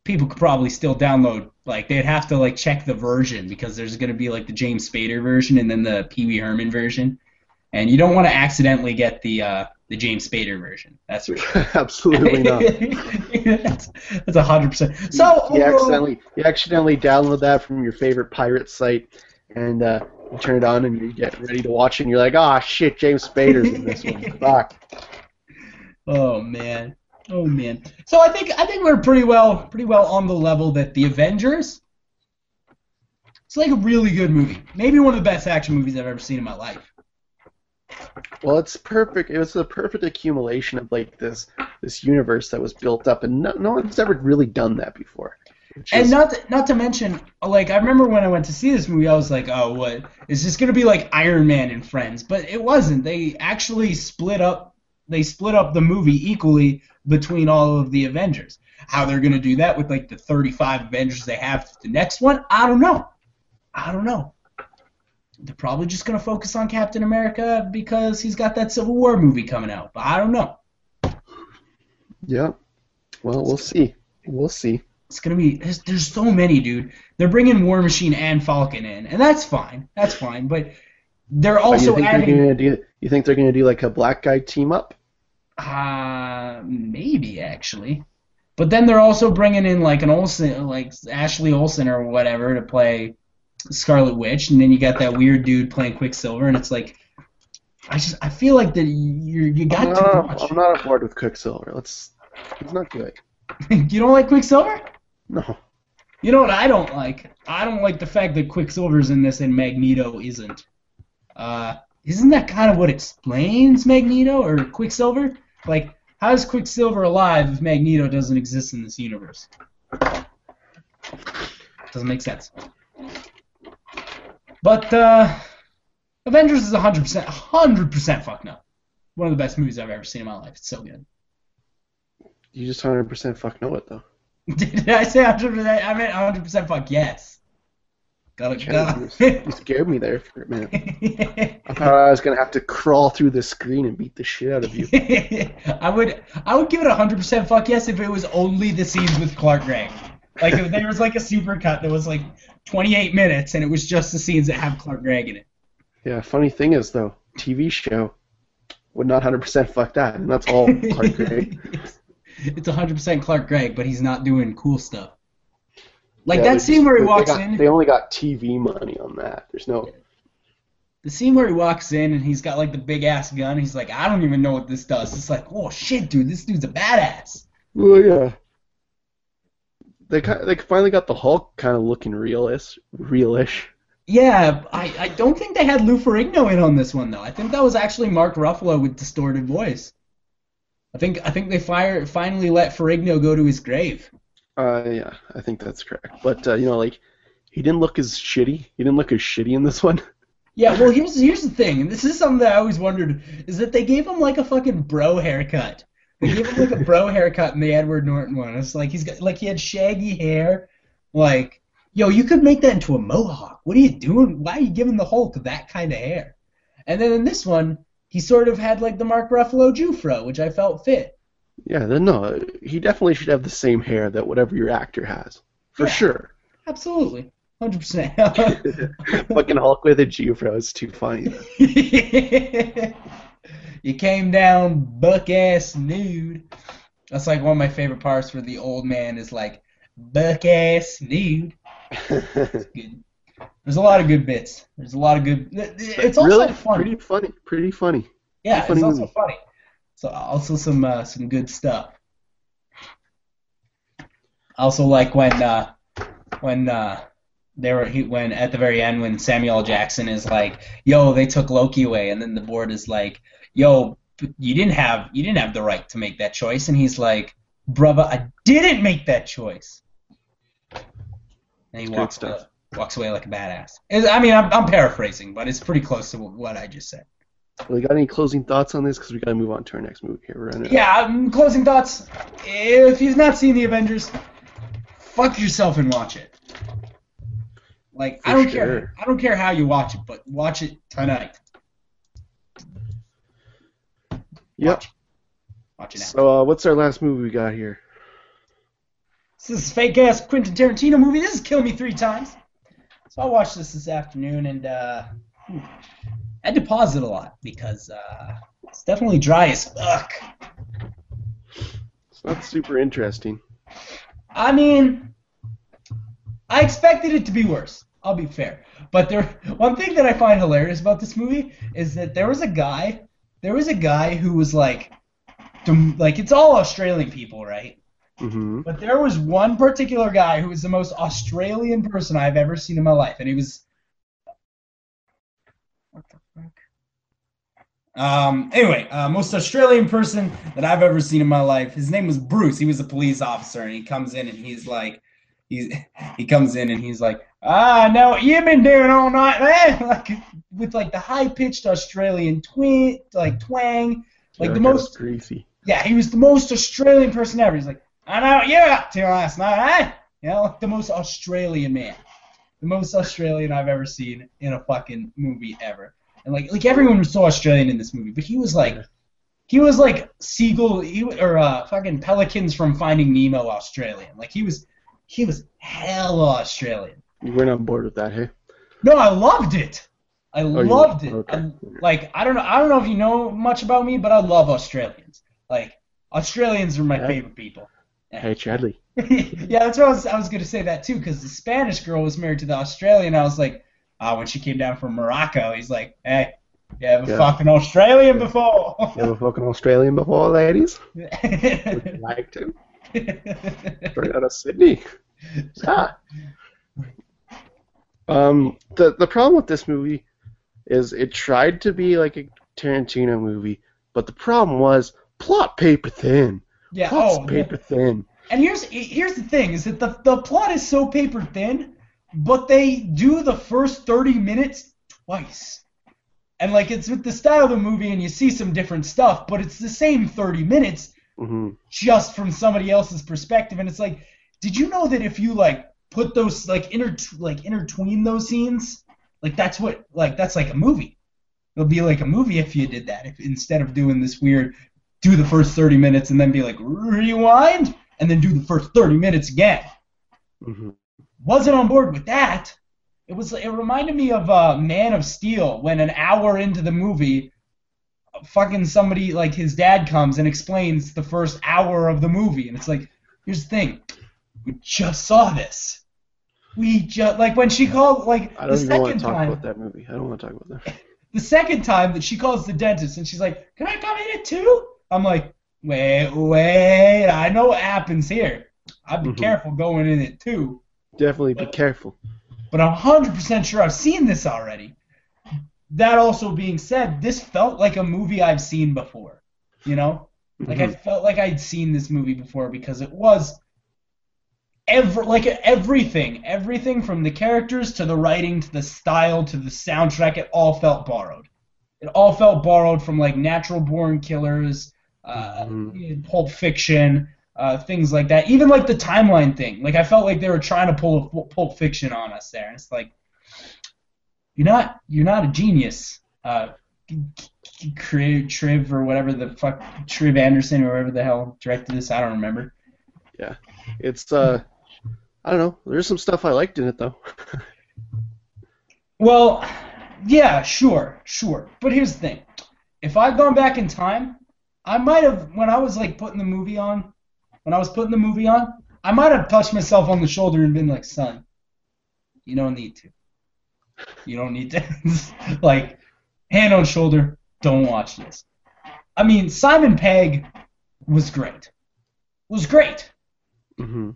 people could probably still download. Like they'd have to like check the version because there's gonna be like the James Spader version and then the Pee Wee Herman version, and you don't want to accidentally get the. Uh, The James Spader version. That's for sure. Absolutely not. that's, that's one hundred percent. So, you, you, accidentally, you accidentally download that from your favorite pirate site and uh, you turn it on and you get ready to watch it and you're like, ah, shit, James Spader's in this one. Fuck. Oh, man. Oh man. So I think I think we're pretty well pretty well on the level that The Avengers. It's like a really good movie. Maybe one of the best action movies I've ever seen in my life. Well, it's perfect. It was the perfect accumulation of like this this universe that was built up, and no, no one's ever really done that before. Is... And not to, not to mention, like I remember when I went to see this movie, I was like, oh, what is this gonna be like Iron Man and Friends? But it wasn't. They actually split up. They split up the movie equally between all of the Avengers. How they're gonna do that with like the thirty-five Avengers they have for the next one, I don't know. I don't know. They're probably just going to focus on Captain America because he's got that Civil War movie coming out. But I don't know. Yeah. Well, we'll see. We'll see. It's going to be... There's, there's so many, dude. They're bringing War Machine and Falcon in, and that's fine. That's fine. But they're also oh, you adding... They're do, you think they're going to do like a black guy team-up? Uh, maybe, actually. But then they're also bringing in like an Olsen, like Ashley Olsen or whatever to play... Scarlet Witch, and then you got that weird dude playing Quicksilver, and it's like, I just I feel like that you you got I'm not, too much. I'm not on board with Quicksilver. Let's let's not do it. You don't like Quicksilver? No. You know what I don't like? I don't like the fact that Quicksilver's in this and Magneto isn't. Uh, isn't that kind of what explains Magneto or Quicksilver? Like, how is Quicksilver alive if Magneto doesn't exist in this universe? Doesn't make sense. But uh, Avengers is one hundred percent, one hundred percent fuck no. One of the best movies I've ever seen in my life. It's so good. You just one hundred percent fuck no it, though. Did I say one hundred percent? I meant one hundred percent fuck yes. Gotta go. You scared me there for a minute. Yeah. I thought I was going to have to crawl through the screen and beat the shit out of you. I would I would give it one hundred percent fuck yes if it was only the scenes with Clark Gregg. Like, if there was, like, a super cut that was, like, twenty-eight minutes, and it was just the scenes that have Clark Gregg in it. Yeah, funny thing is, though, T V show would not one hundred percent fuck that, and that's all Clark Gregg. It's, it's one hundred percent Clark Gregg, but he's not doing cool stuff. Like, yeah, that scene just, where he walks got, in... They only got T V money on that. There's no... The scene where he walks in, and he's got, like, the big-ass gun, and he's like, I don't even know what this does. It's like, oh, shit, dude, this dude's a badass. Well, yeah. They they finally got the Hulk kind of looking realish, realish. Yeah, I, I don't think they had Lou Ferrigno in on this one though. I think that was actually Mark Ruffalo with distorted voice. I think I think they fire finally let Ferrigno go to his grave. Uh yeah, I think that's correct. But uh, you know, like he didn't look as shitty. He didn't look as shitty in this one. Yeah, well here's here's the thing, and this is something that I always wondered is that they gave him like a fucking bro haircut. They gave him like a bro haircut in the Edward Norton one. It's like he's got like he had shaggy hair. Like, yo, you could make that into a mohawk. What are you doing? Why are you giving the Hulk that kind of hair? And then in this one, he sort of had like the Mark Ruffalo Jufro, which I felt fit. Yeah, then no, he definitely should have the same hair that whatever your actor has, for yeah, sure. Absolutely, hundred percent. Fucking Hulk with a Jufro is too funny. You came down buck-ass nude. That's like one of my favorite parts for the old man is like, buck-ass nude. Good. There's a lot of good bits. There's a lot of good... It's also really funny. Pretty funny. Pretty funny. Yeah, pretty funny it's also movie. Funny. So also some uh, some good stuff. I also like when uh, when... Uh, They were he, when at the very end when Samuel Jackson is like, "Yo, they took Loki away," and then the board is like, "Yo, you didn't have you didn't have the right to make that choice," and he's like, "Brother, I didn't make that choice." And he walks away, walks away like a badass. It's, I mean, I'm, I'm paraphrasing, but it's pretty close to what I just said. Well, you got any closing thoughts on this? Because we got to move on to our next movie here. Right yeah, um, closing thoughts. If you've not seen The Avengers, fuck yourself and watch it. Like For I don't sure. care. I don't care how you watch it, but watch it tonight. Watch yep. It. Watch it now. So uh, what's our last movie we got here? This is fake ass Quentin Tarantino movie. This is Kill Me Three Times. So I watched this this afternoon and uh, I had to pause it a lot because uh, it's definitely dry as fuck. It's not super interesting. I mean. I expected it to be worse. I'll be fair. But there, one thing that I find hilarious about this movie is that there was a guy, there was a guy who was like, dum, like it's all Australian people, right? Mm-hmm. But there was one particular guy who was the most Australian person I've ever seen in my life, and he was what the fuck? Um, anyway, uh, most Australian person that I've ever seen in my life. His name was Bruce. He was a police officer, and he comes in and he's like, he's he comes in and he's like, ah, know what you've been doing all night, man, like with like the high pitched Australian twang, like twang, like yeah, the most greasy. Yeah, he was the most Australian person ever. He's like, I know what you were up to last night, eh? You know, like the most Australian man, the most Australian I've ever seen in a fucking movie ever. And like, like everyone was so Australian in this movie, but he was like, he was like seagull he, or uh, fucking pelicans from Finding Nemo Australian. Like he was, he was hella Australian. You weren't on board with that, hey? No, I loved it. I oh, loved it. Okay. I, like I don't know, I don't know if you know much about me, but I love Australians. Like Australians are my yeah. favorite people. Hey, Chadley. Yeah, that's what I was. I was gonna say that too, because the Spanish girl was married to the Australian. I was like. Uh, when she came down from Morocco, he's like, hey, you have a yeah. fucking Australian before. You have a fucking Australian before, ladies? Would you like to? Straight out of Sydney. Ah. Um, the, the problem with this movie is it tried to be like a Tarantino movie, but the problem was plot paper thin. Yeah, Plot's oh, paper yeah. thin. And here's here's the thing, is that the, the plot is so paper thin, but they do the first thirty minutes twice. And, like, it's with the style of the movie, and you see some different stuff, but it's the same thirty minutes mm-hmm. just from somebody else's perspective. And it's like, did you know that if you, like, put those, like, inter- like intertween those scenes, like, that's what, like, that's like a movie. It'll be like a movie if you did that, if instead of doing this weird, do the first thirty minutes and then be like, rewind, and then do the first thirty minutes again. Mm-hmm. Wasn't on board with that. It was. It reminded me of uh, Man of Steel when an hour into the movie, fucking somebody like his dad comes and explains the first hour of the movie, and it's like, here's the thing, we just saw this. We just like when she called like I don't the even want to talk time, about that movie. I don't want to talk about that. The second time that she calls the dentist and she's like, "Can I come in at two?" I'm like, "Wait, wait, I know what happens here. I'd be mm-hmm. careful going in at two." Definitely be but, careful. But I'm one hundred percent sure I've seen this already. That also being said, this felt like a movie I've seen before. You know? Like mm-hmm. I felt like I'd seen this movie before because it was ever like everything. Everything from the characters to the writing to the style to the soundtrack, it all felt borrowed. It all felt borrowed from like Natural Born Killers, uh, mm-hmm. Pulp Fiction, Uh, things like that. Even like the timeline thing. Like I felt like they were trying to pull a Pulp Fiction on us there. And it's like, you're not, you're not a genius, uh, Triv or whatever the fuck, Triv Anderson or whatever the hell directed this. I don't remember. Yeah, it's uh, I don't know. There's some stuff I liked in it though. Well, yeah, sure, sure. But here's the thing: if I'd gone back in time, I might have when I was like putting the movie on. When I was putting the movie on, I might have touched myself on the shoulder and been like, son, you don't need to. You don't need to. Like, hand on shoulder, don't watch this. I mean, Simon Pegg was great. Was great. Mm-hmm.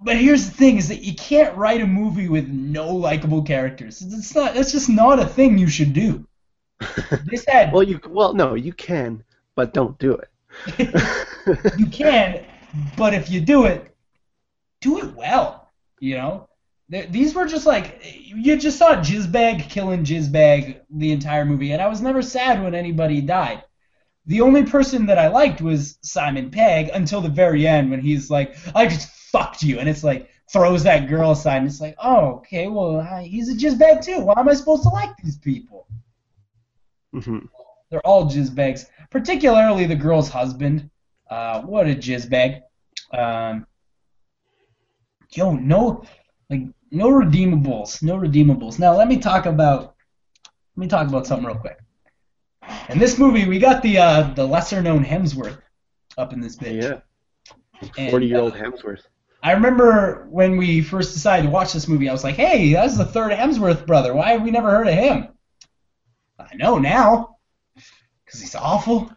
But here's the thing, is that you can't write a movie with no likable characters. It's not. That's just not a thing you should do. This had... well, you, well, no, you can, but don't do it. You can, but if you do it, do it well. You know, these were just like you just saw Jizzbag killing Jizzbag the entire movie, and I was never sad when anybody died. The only person that I liked was Simon Pegg until the very end when he's like, "I just fucked you," and it's like throws that girl aside, and it's like, "Oh, okay, well he's a Jizzbag too. Why am I supposed to like these people?" Mm-hmm. They're all jizzbags, particularly the girl's husband. Uh, what a jizzbag! Um, yo, no, like no redeemables, no redeemables. Now let me talk about let me talk about something real quick. In this movie, we got the uh, the lesser known Hemsworth up in this bitch. Yeah, forty year old uh, Hemsworth. I remember when we first decided to watch this movie, I was like, "Hey, that's the third Hemsworth brother. Why have we never heard of him?" I know now. Because he's awful.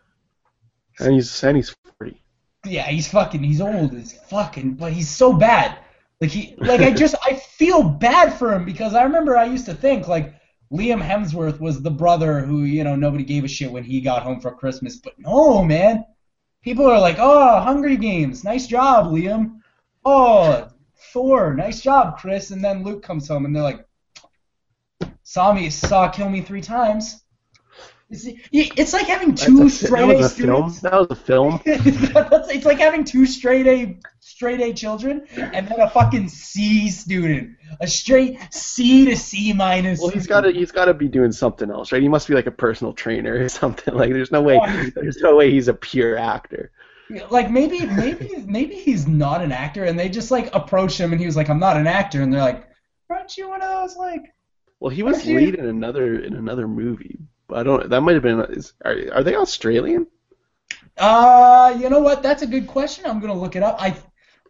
And he's and he's forty. Yeah, he's fucking. He's old as fucking, but he's so bad. Like he, like I just, I feel bad for him because I remember I used to think like Liam Hemsworth was the brother who, you know, nobody gave a shit when he got home for Christmas. But no, man, people are like, oh, Hunger Games, nice job, Liam. Oh, Thor, nice job, Chris. And then Luke comes home and they're like, saw me, saw Kill Me Three Times. It's like having two straight A students. That was a film. It's like having two straight A straight A children and then a fucking C student, a straight C to C minus. Well, he's got to he's got to be doing something else, right? He must be like a personal trainer or something. Like, there's no way there's no way he's a pure actor. Like maybe maybe maybe he's not an actor, and they just like approached him, and he was like, "I'm not an actor," and they're like, "Aren't you one of those like?" Well, he was lead in another in another movie. I don't. That might have been. Is, are are they Australian? Uh, you know what? That's a good question. I'm gonna look it up. I,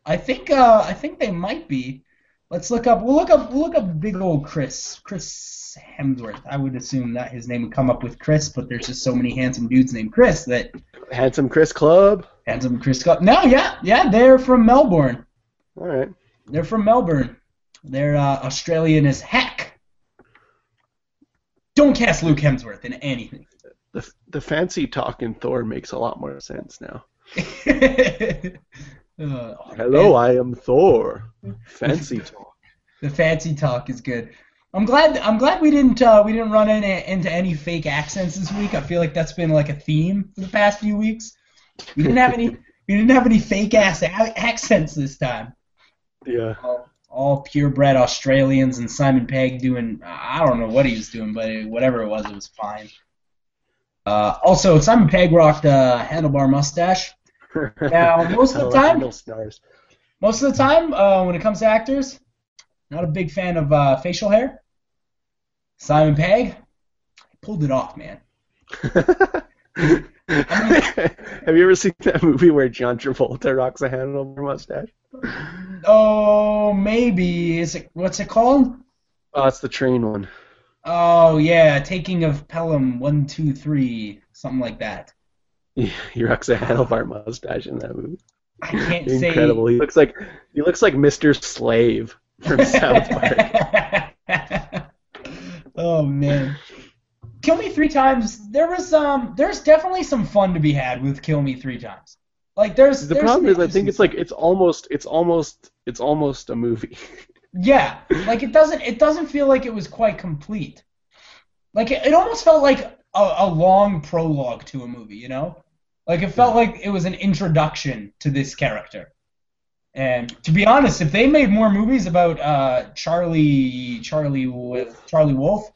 I think. Uh, I think they might be. Let's look up. We'll look up. We'll look up big old Chris. Chris Hemsworth. I would assume that his name would come up with Chris, but there's just so many handsome dudes named Chris that. Handsome Chris Club. Handsome Chris Club. No, yeah, yeah. They're from Melbourne. All right. They're from Melbourne. They're uh, Australian as heck. Don't cast Luke Hemsworth in anything. The the fancy talking Thor makes a lot more sense now. uh, oh, Hello, man. I am Thor. Fancy talk. The fancy talk is good. I'm glad I'm glad we didn't uh, we didn't run in, into any fake accents this week. I feel like that's been like a theme for the past few weeks. We didn't have any we didn't have any fake ass accents this time. Yeah. Uh, All purebred Australians and Simon Pegg doing, I don't know what he was doing, but whatever it was, it was fine. Uh, also, Simon Pegg rocked a handlebar mustache. Now, most of the time, most of the time, uh, when it comes to actors, not a big fan of uh, facial hair. Simon Pegg pulled it off, man. Have you ever seen that movie where John Travolta rocks a handlebar mustache? Oh, maybe. Is it what's it called? Oh, it's the train one. Oh yeah, Taking of Pelham one two three, something like that. Yeah, he rocks a handlebar mustache in that movie. I can't Incredible. say. Incredible. He looks like he looks like Mister Slave from South Park. Oh man. Kill Me Three Times. There was um. There's definitely some fun to be had with Kill Me Three Times. Like there's. The there's problem is I think it's like it's almost it's almost it's almost a movie. Yeah, like it doesn't it doesn't feel like it was quite complete. Like it, it almost felt like a, a long prologue to a movie, you know? Like it felt like it was an introduction to this character. And to be honest, if they made more movies about uh Charlie Charlie Charlie Wolf.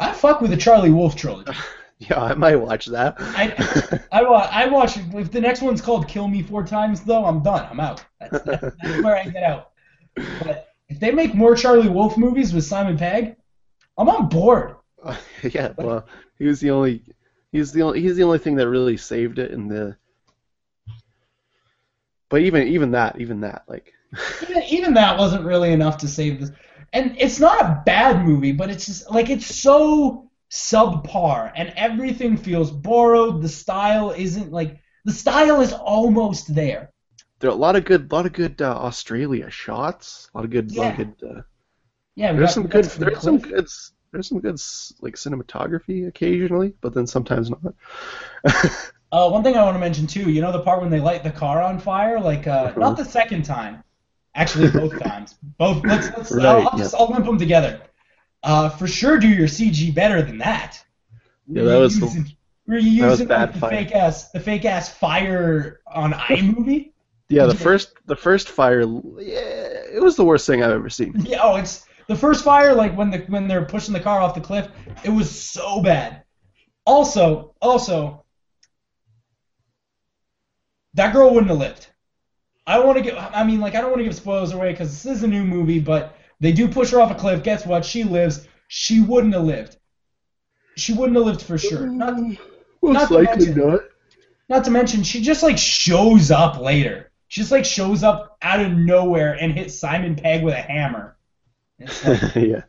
I fuck with the Charlie Wolf trilogy. Yeah, I might watch that. I, I, I watch it. If the next one's called Kill Me Four Times, though, I'm done. I'm out. That's, that's, that's where I get out. But if they make more Charlie Wolf movies with Simon Pegg, I'm on board. Uh, yeah, well, he was the only. He's the only. He's the only thing that really saved it in the. But even even that, even that, like. even, even that wasn't really enough to save this. And it's not a bad movie, but it's just, like, it's so subpar, and everything feels borrowed. The style isn't, like, the style is almost there. There are a lot of good, lot of good uh, Australia shots. A lot of good, yeah. Lot of good. Uh, yeah, there's got, some good. There's cool. some good. There's some good, like, cinematography occasionally, but then sometimes not. uh, one thing I want to mention too, you know, the part when they light the car on fire, like, uh, mm-hmm. not the second time. Actually, both times. Both. Let's. let's right, I'll, I'll yeah. just. I'll lump them together. Uh, for sure, do your C G better than that. Yeah, that was. We're using like, the fake ass. The fake ass fire on iMovie. Yeah, the first. The first fire. Yeah, it was the worst thing I've ever seen. Yeah. Oh, it's the first fire. Like when the when they're pushing the car off the cliff. It was so bad. Also, also, that girl wouldn't have lived. I want to get. I mean, like, I don't want to give spoilers away because this is a new movie, but they do push her off a cliff. Guess what? She lives. She wouldn't have lived. She wouldn't have lived for sure. Not, Most not likely mention, not. Not to mention, she just like shows up later. She just like shows up out of nowhere and hits Simon Pegg with a hammer. It's like, yeah.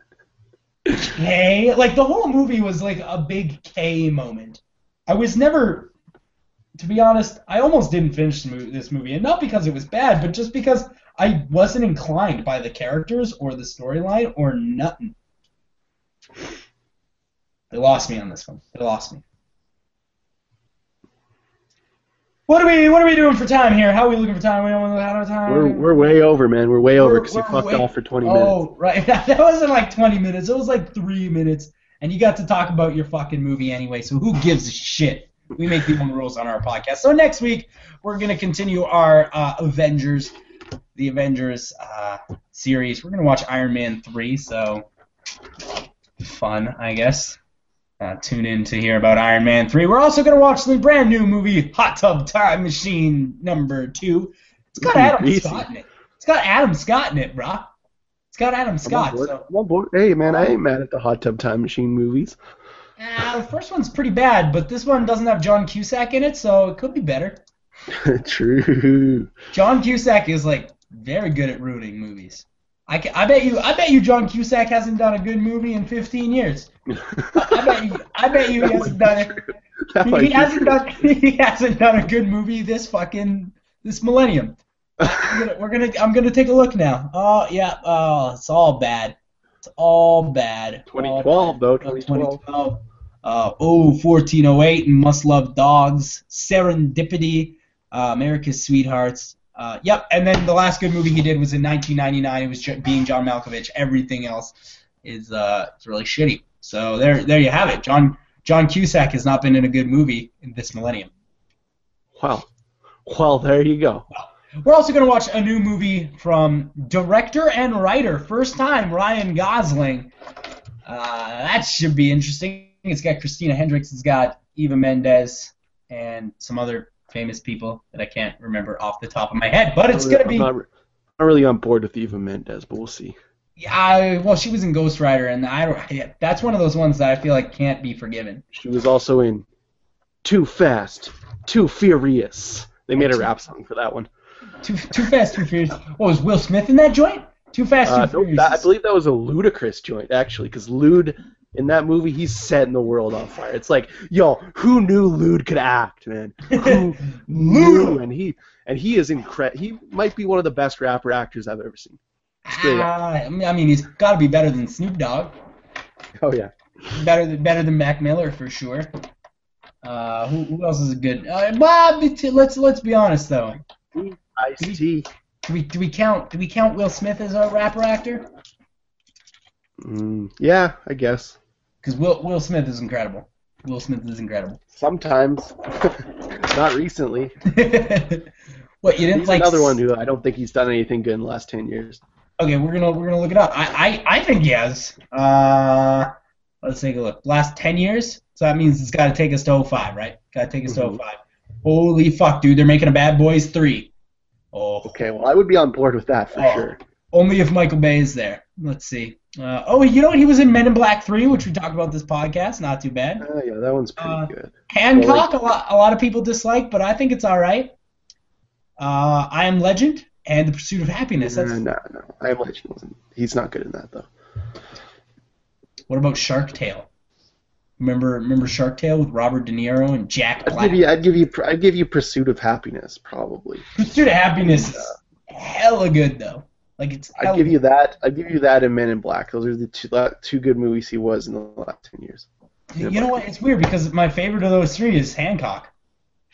Okay, like the whole movie was like a big K moment. I was never to be honest, I almost didn't finish this movie, and not because it was bad, but just because I wasn't inclined by the characters or the storyline or nothing. They lost me on this one. They lost me. What are we What are we doing for time here? How are we looking for time? We don't have time. We're we're way over, man. We're way over because you fucked way... off for twenty minutes. Oh, right. That wasn't like twenty minutes. It was like three minutes, and you got to talk about your fucking movie anyway. So who gives a shit? We make the own rules on our podcast. So next week we're gonna continue our uh, Avengers, the Avengers uh, series. We're gonna watch Iron Man three. So fun, I guess. Uh, tune in to hear about Iron Man three. We're also going to watch the brand new movie Hot Tub Time Machine number two. It's got Adam easy. Scott in it. It's got Adam Scott in it, brah. It's got Adam Scott. I'm on board. I'm on board. Hey, man, I ain't mad at the Hot Tub Time Machine movies. Uh, the first one's pretty bad, but this one doesn't have John Cusack in it, so it could be better. True. John Cusack is, like, very good at ruining movies. I, can, I bet you I bet you John Cusack hasn't done a good movie in fifteen years. I bet you I bet you he hasn't done it. He hasn't done he hasn't done a good movie this fucking this millennium. We're gonna, we're gonna I'm gonna take a look now. Oh yeah, oh it's all bad. It's all bad. twenty twelve though. twenty twelve. Uh, oh, fourteen oh eight and Must Love Dogs, Serendipity, uh, America's Sweethearts. Uh, yep, and then the last good movie he did was in nineteen ninety-nine. It was J- Being John Malkovich. Everything else is uh, it's really shitty. So there, there you have it. John John Cusack has not been in a good movie in this millennium. Wow. Well, there you go. We're also going to watch a new movie from director and writer, first time Ryan Gosling. Uh, that should be interesting. It's got Christina Hendricks. It's got Eva Mendes and some other famous people that I can't remember off the top of my head, but it's going to be... I'm not, re- I'm not really on board with Eva Mendes, but we'll see. Yeah, I, well, she was in Ghost Rider, and I don't, yeah, that's one of those ones that I feel like can't be forgiven. She was also in Too Fast, Too Furious. They made a rap song for that one. Too Too Fast, Too Furious. What, was Will Smith in that joint? Too Fast, Too uh, Furious. No, that, I believe that was a Ludacris joint, actually, because Lude, in that movie, he's setting the world on fire. It's like, yo, who knew Lude could act, man? Who knew? And he and he is incredible. He might be one of the best rapper actors I've ever seen. Ah, I mean, he's got to be better than Snoop Dogg. Oh yeah, better than better than Mac Miller for sure. Uh, who, who else is good? Uh, Bob, let's let's be honest though. Ice-T. Do we do we count do we count Will Smith as our rapper actor? Mm, yeah, I guess. Because Will Will Smith is incredible. Will Smith is incredible. Sometimes, not recently. What you didn't he's like? Another one who I don't think he's done anything good in the last ten years. Okay, we're gonna we're gonna look it up. I I, I think he has. Uh, let's take a look. Last ten years. So that means it's got to take us to oh five, right? Got to take us mm-hmm. to oh five. Holy fuck, dude! They're making a Bad Boys three. Oh. Okay, well I would be on board with that for oh. sure. Only if Michael Bay is there. Let's see. Uh, oh, you know what? He was in Men in Black three, which we talked about this podcast. Not too bad. Oh, uh, yeah, that one's pretty uh, good. Hancock, well, like, a lot, a lot of people dislike, but I think it's all right. Uh, I Am Legend and The Pursuit of Happiness. That's... No, no, no. I Am Legend wasn't. He's not good in that, though. What about Shark Tale? Remember, remember Shark Tale with Robert De Niro and Jack Black? I'd give you, I'd give you, I'd give you Pursuit of Happiness, probably. Pursuit of Happiness is hella good, though. Like it's I'd give you that. I'd give you that and Men in Black. Those are the two, two good movies he was in the last ten years. Men you know Black. What? It's weird because my favorite of those three is Hancock.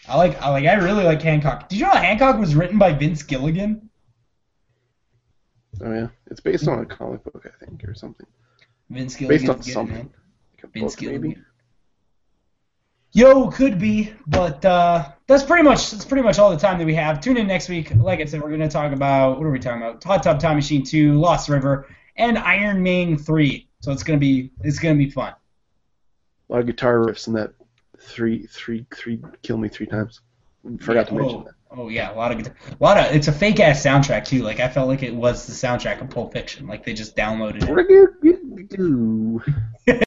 I like. I like. I really like Hancock. Did you know Hancock was written by Vince Gilligan? Oh yeah, it's based on a comic book, I think, or something. Vince Gilligan. Based on something. Like Vince book, Gilligan. Maybe? Yo, could be, but uh, that's pretty much that's pretty much all the time that we have. Tune in next week. Like I said, we're going to talk about, what are we talking about? Hot Tub Time Machine two, Lost River, and Iron Man three. So it's going to be it's going to be fun. A lot of guitar riffs in that three three three Kill Me Three Times. Forgot yeah, to oh, mention that. Oh yeah, a lot of a lot of it's a fake ass soundtrack too. Like I felt like it was the soundtrack of Pulp Fiction. Like they just downloaded it. What do you do?